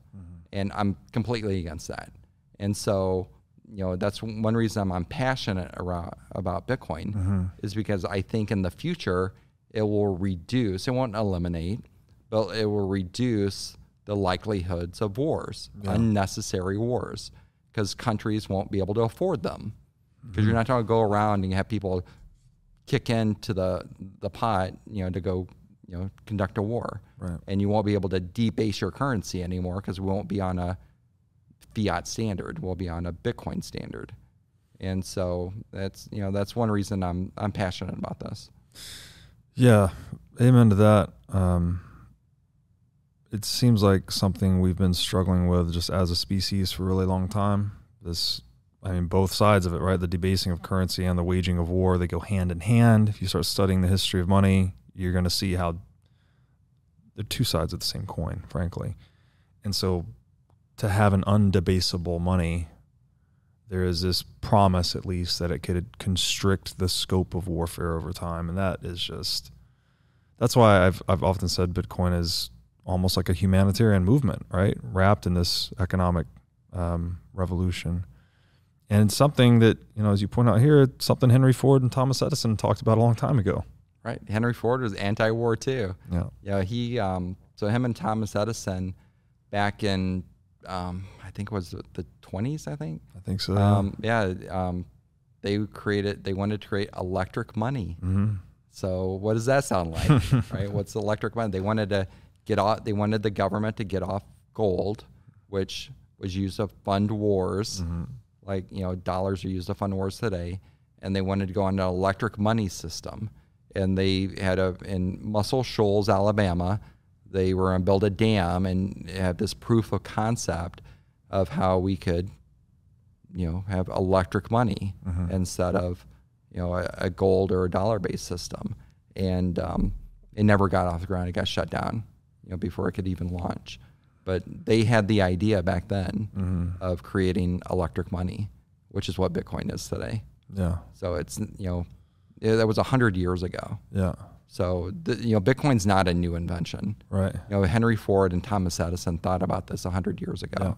And I'm completely against that. And so, you know, that's one reason I'm passionate about Bitcoin is because I think in the future, it will reduce, it won't eliminate, but it will reduce the likelihoods of wars, unnecessary wars, because countries won't be able to afford them. Because you're not going to go around and have people kick into the pot, you know, to go, you know, conduct a war. Right. And you won't be able to debase your currency anymore because we won't be on a fiat standard. We'll be on a Bitcoin standard. And so that's, you know, that's one reason I'm passionate about this. Yeah, amen to that. It seems like something we've been struggling with just as a species for a really long time. This, I mean, both sides of it, right? The debasing of currency and the waging of war, they go hand in hand. If you start studying the history of money, you're going to see how they're two sides of the same coin, frankly. And so to have an undebasable money, there is this promise, at least, that it could constrict the scope of warfare over time. And that is just, that's why I've often said Bitcoin is almost like a humanitarian movement, right? Wrapped in this economic revolution. And it's something that, you know, as you point out here, it's something Henry Ford and Thomas Edison talked about a long time ago. Right. Henry Ford was anti-war too. Yeah. Yeah. He, so him and Thomas Edison back in, I think it was the 20s, I think so. They wanted to create electric money. So what does that sound like, right? What's electric money? They wanted to get off, they wanted the government to get off gold, which was used to fund wars. Like, you know, dollars are used to fund wars today. And they wanted to go on an electric money system. And they had in Muscle Shoals, Alabama, they were going to build a dam and have this proof of concept of how we could, you know, have electric money instead of, you know, a gold or a dollar-based system. And it never got off the ground. It got shut down, you know, before it could even launch. But they had the idea back then of creating electric money, which is what Bitcoin is today. Yeah. So it's, you know, that was 100 years ago. Yeah. So, you know, Bitcoin's not a new invention. Right. You know, Henry Ford and Thomas Edison thought about this 100 years ago. Yeah.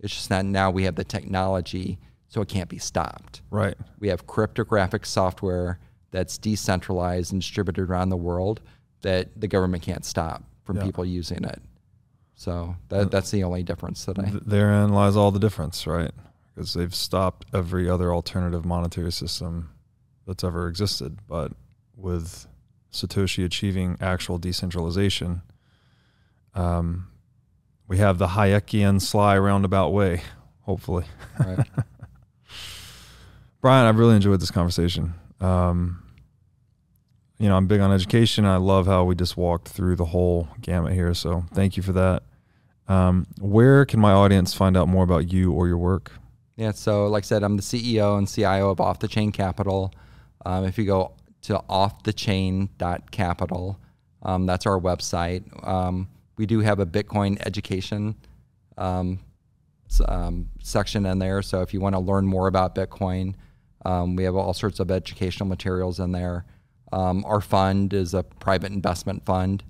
It's just that now we have the technology, so it can't be stopped. Right. We have cryptographic software that's decentralized and distributed around the world that the government can't stop from people using it. So that's the only difference today. Therein lies all the difference, right? Because they've stopped every other alternative monetary system that's ever existed. But with Satoshi achieving actual decentralization, we have the Hayekian sly roundabout way, hopefully. Right. Brian, I've really enjoyed this conversation. You know, I'm big on education. I love how we just walked through the whole gamut here. So thank you for that. Where can my audience find out more about you or your work? Yeah, so like I said, I'm the CEO and CIO of Off the Chain Capital. If you go to offthechain.capital, That's our website. We do have a Bitcoin education section in there. So if you want to learn more about Bitcoin, we have all sorts of educational materials in there. Our fund is a private investment fund.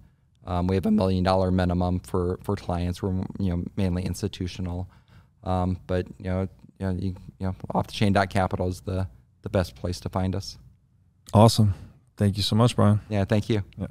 We have a $1 million minimum for clients. We're mainly institutional, but offthechain.capital is the best place to find us. Awesome. Thank you so much, Brian. Yeah, thank you. Yeah.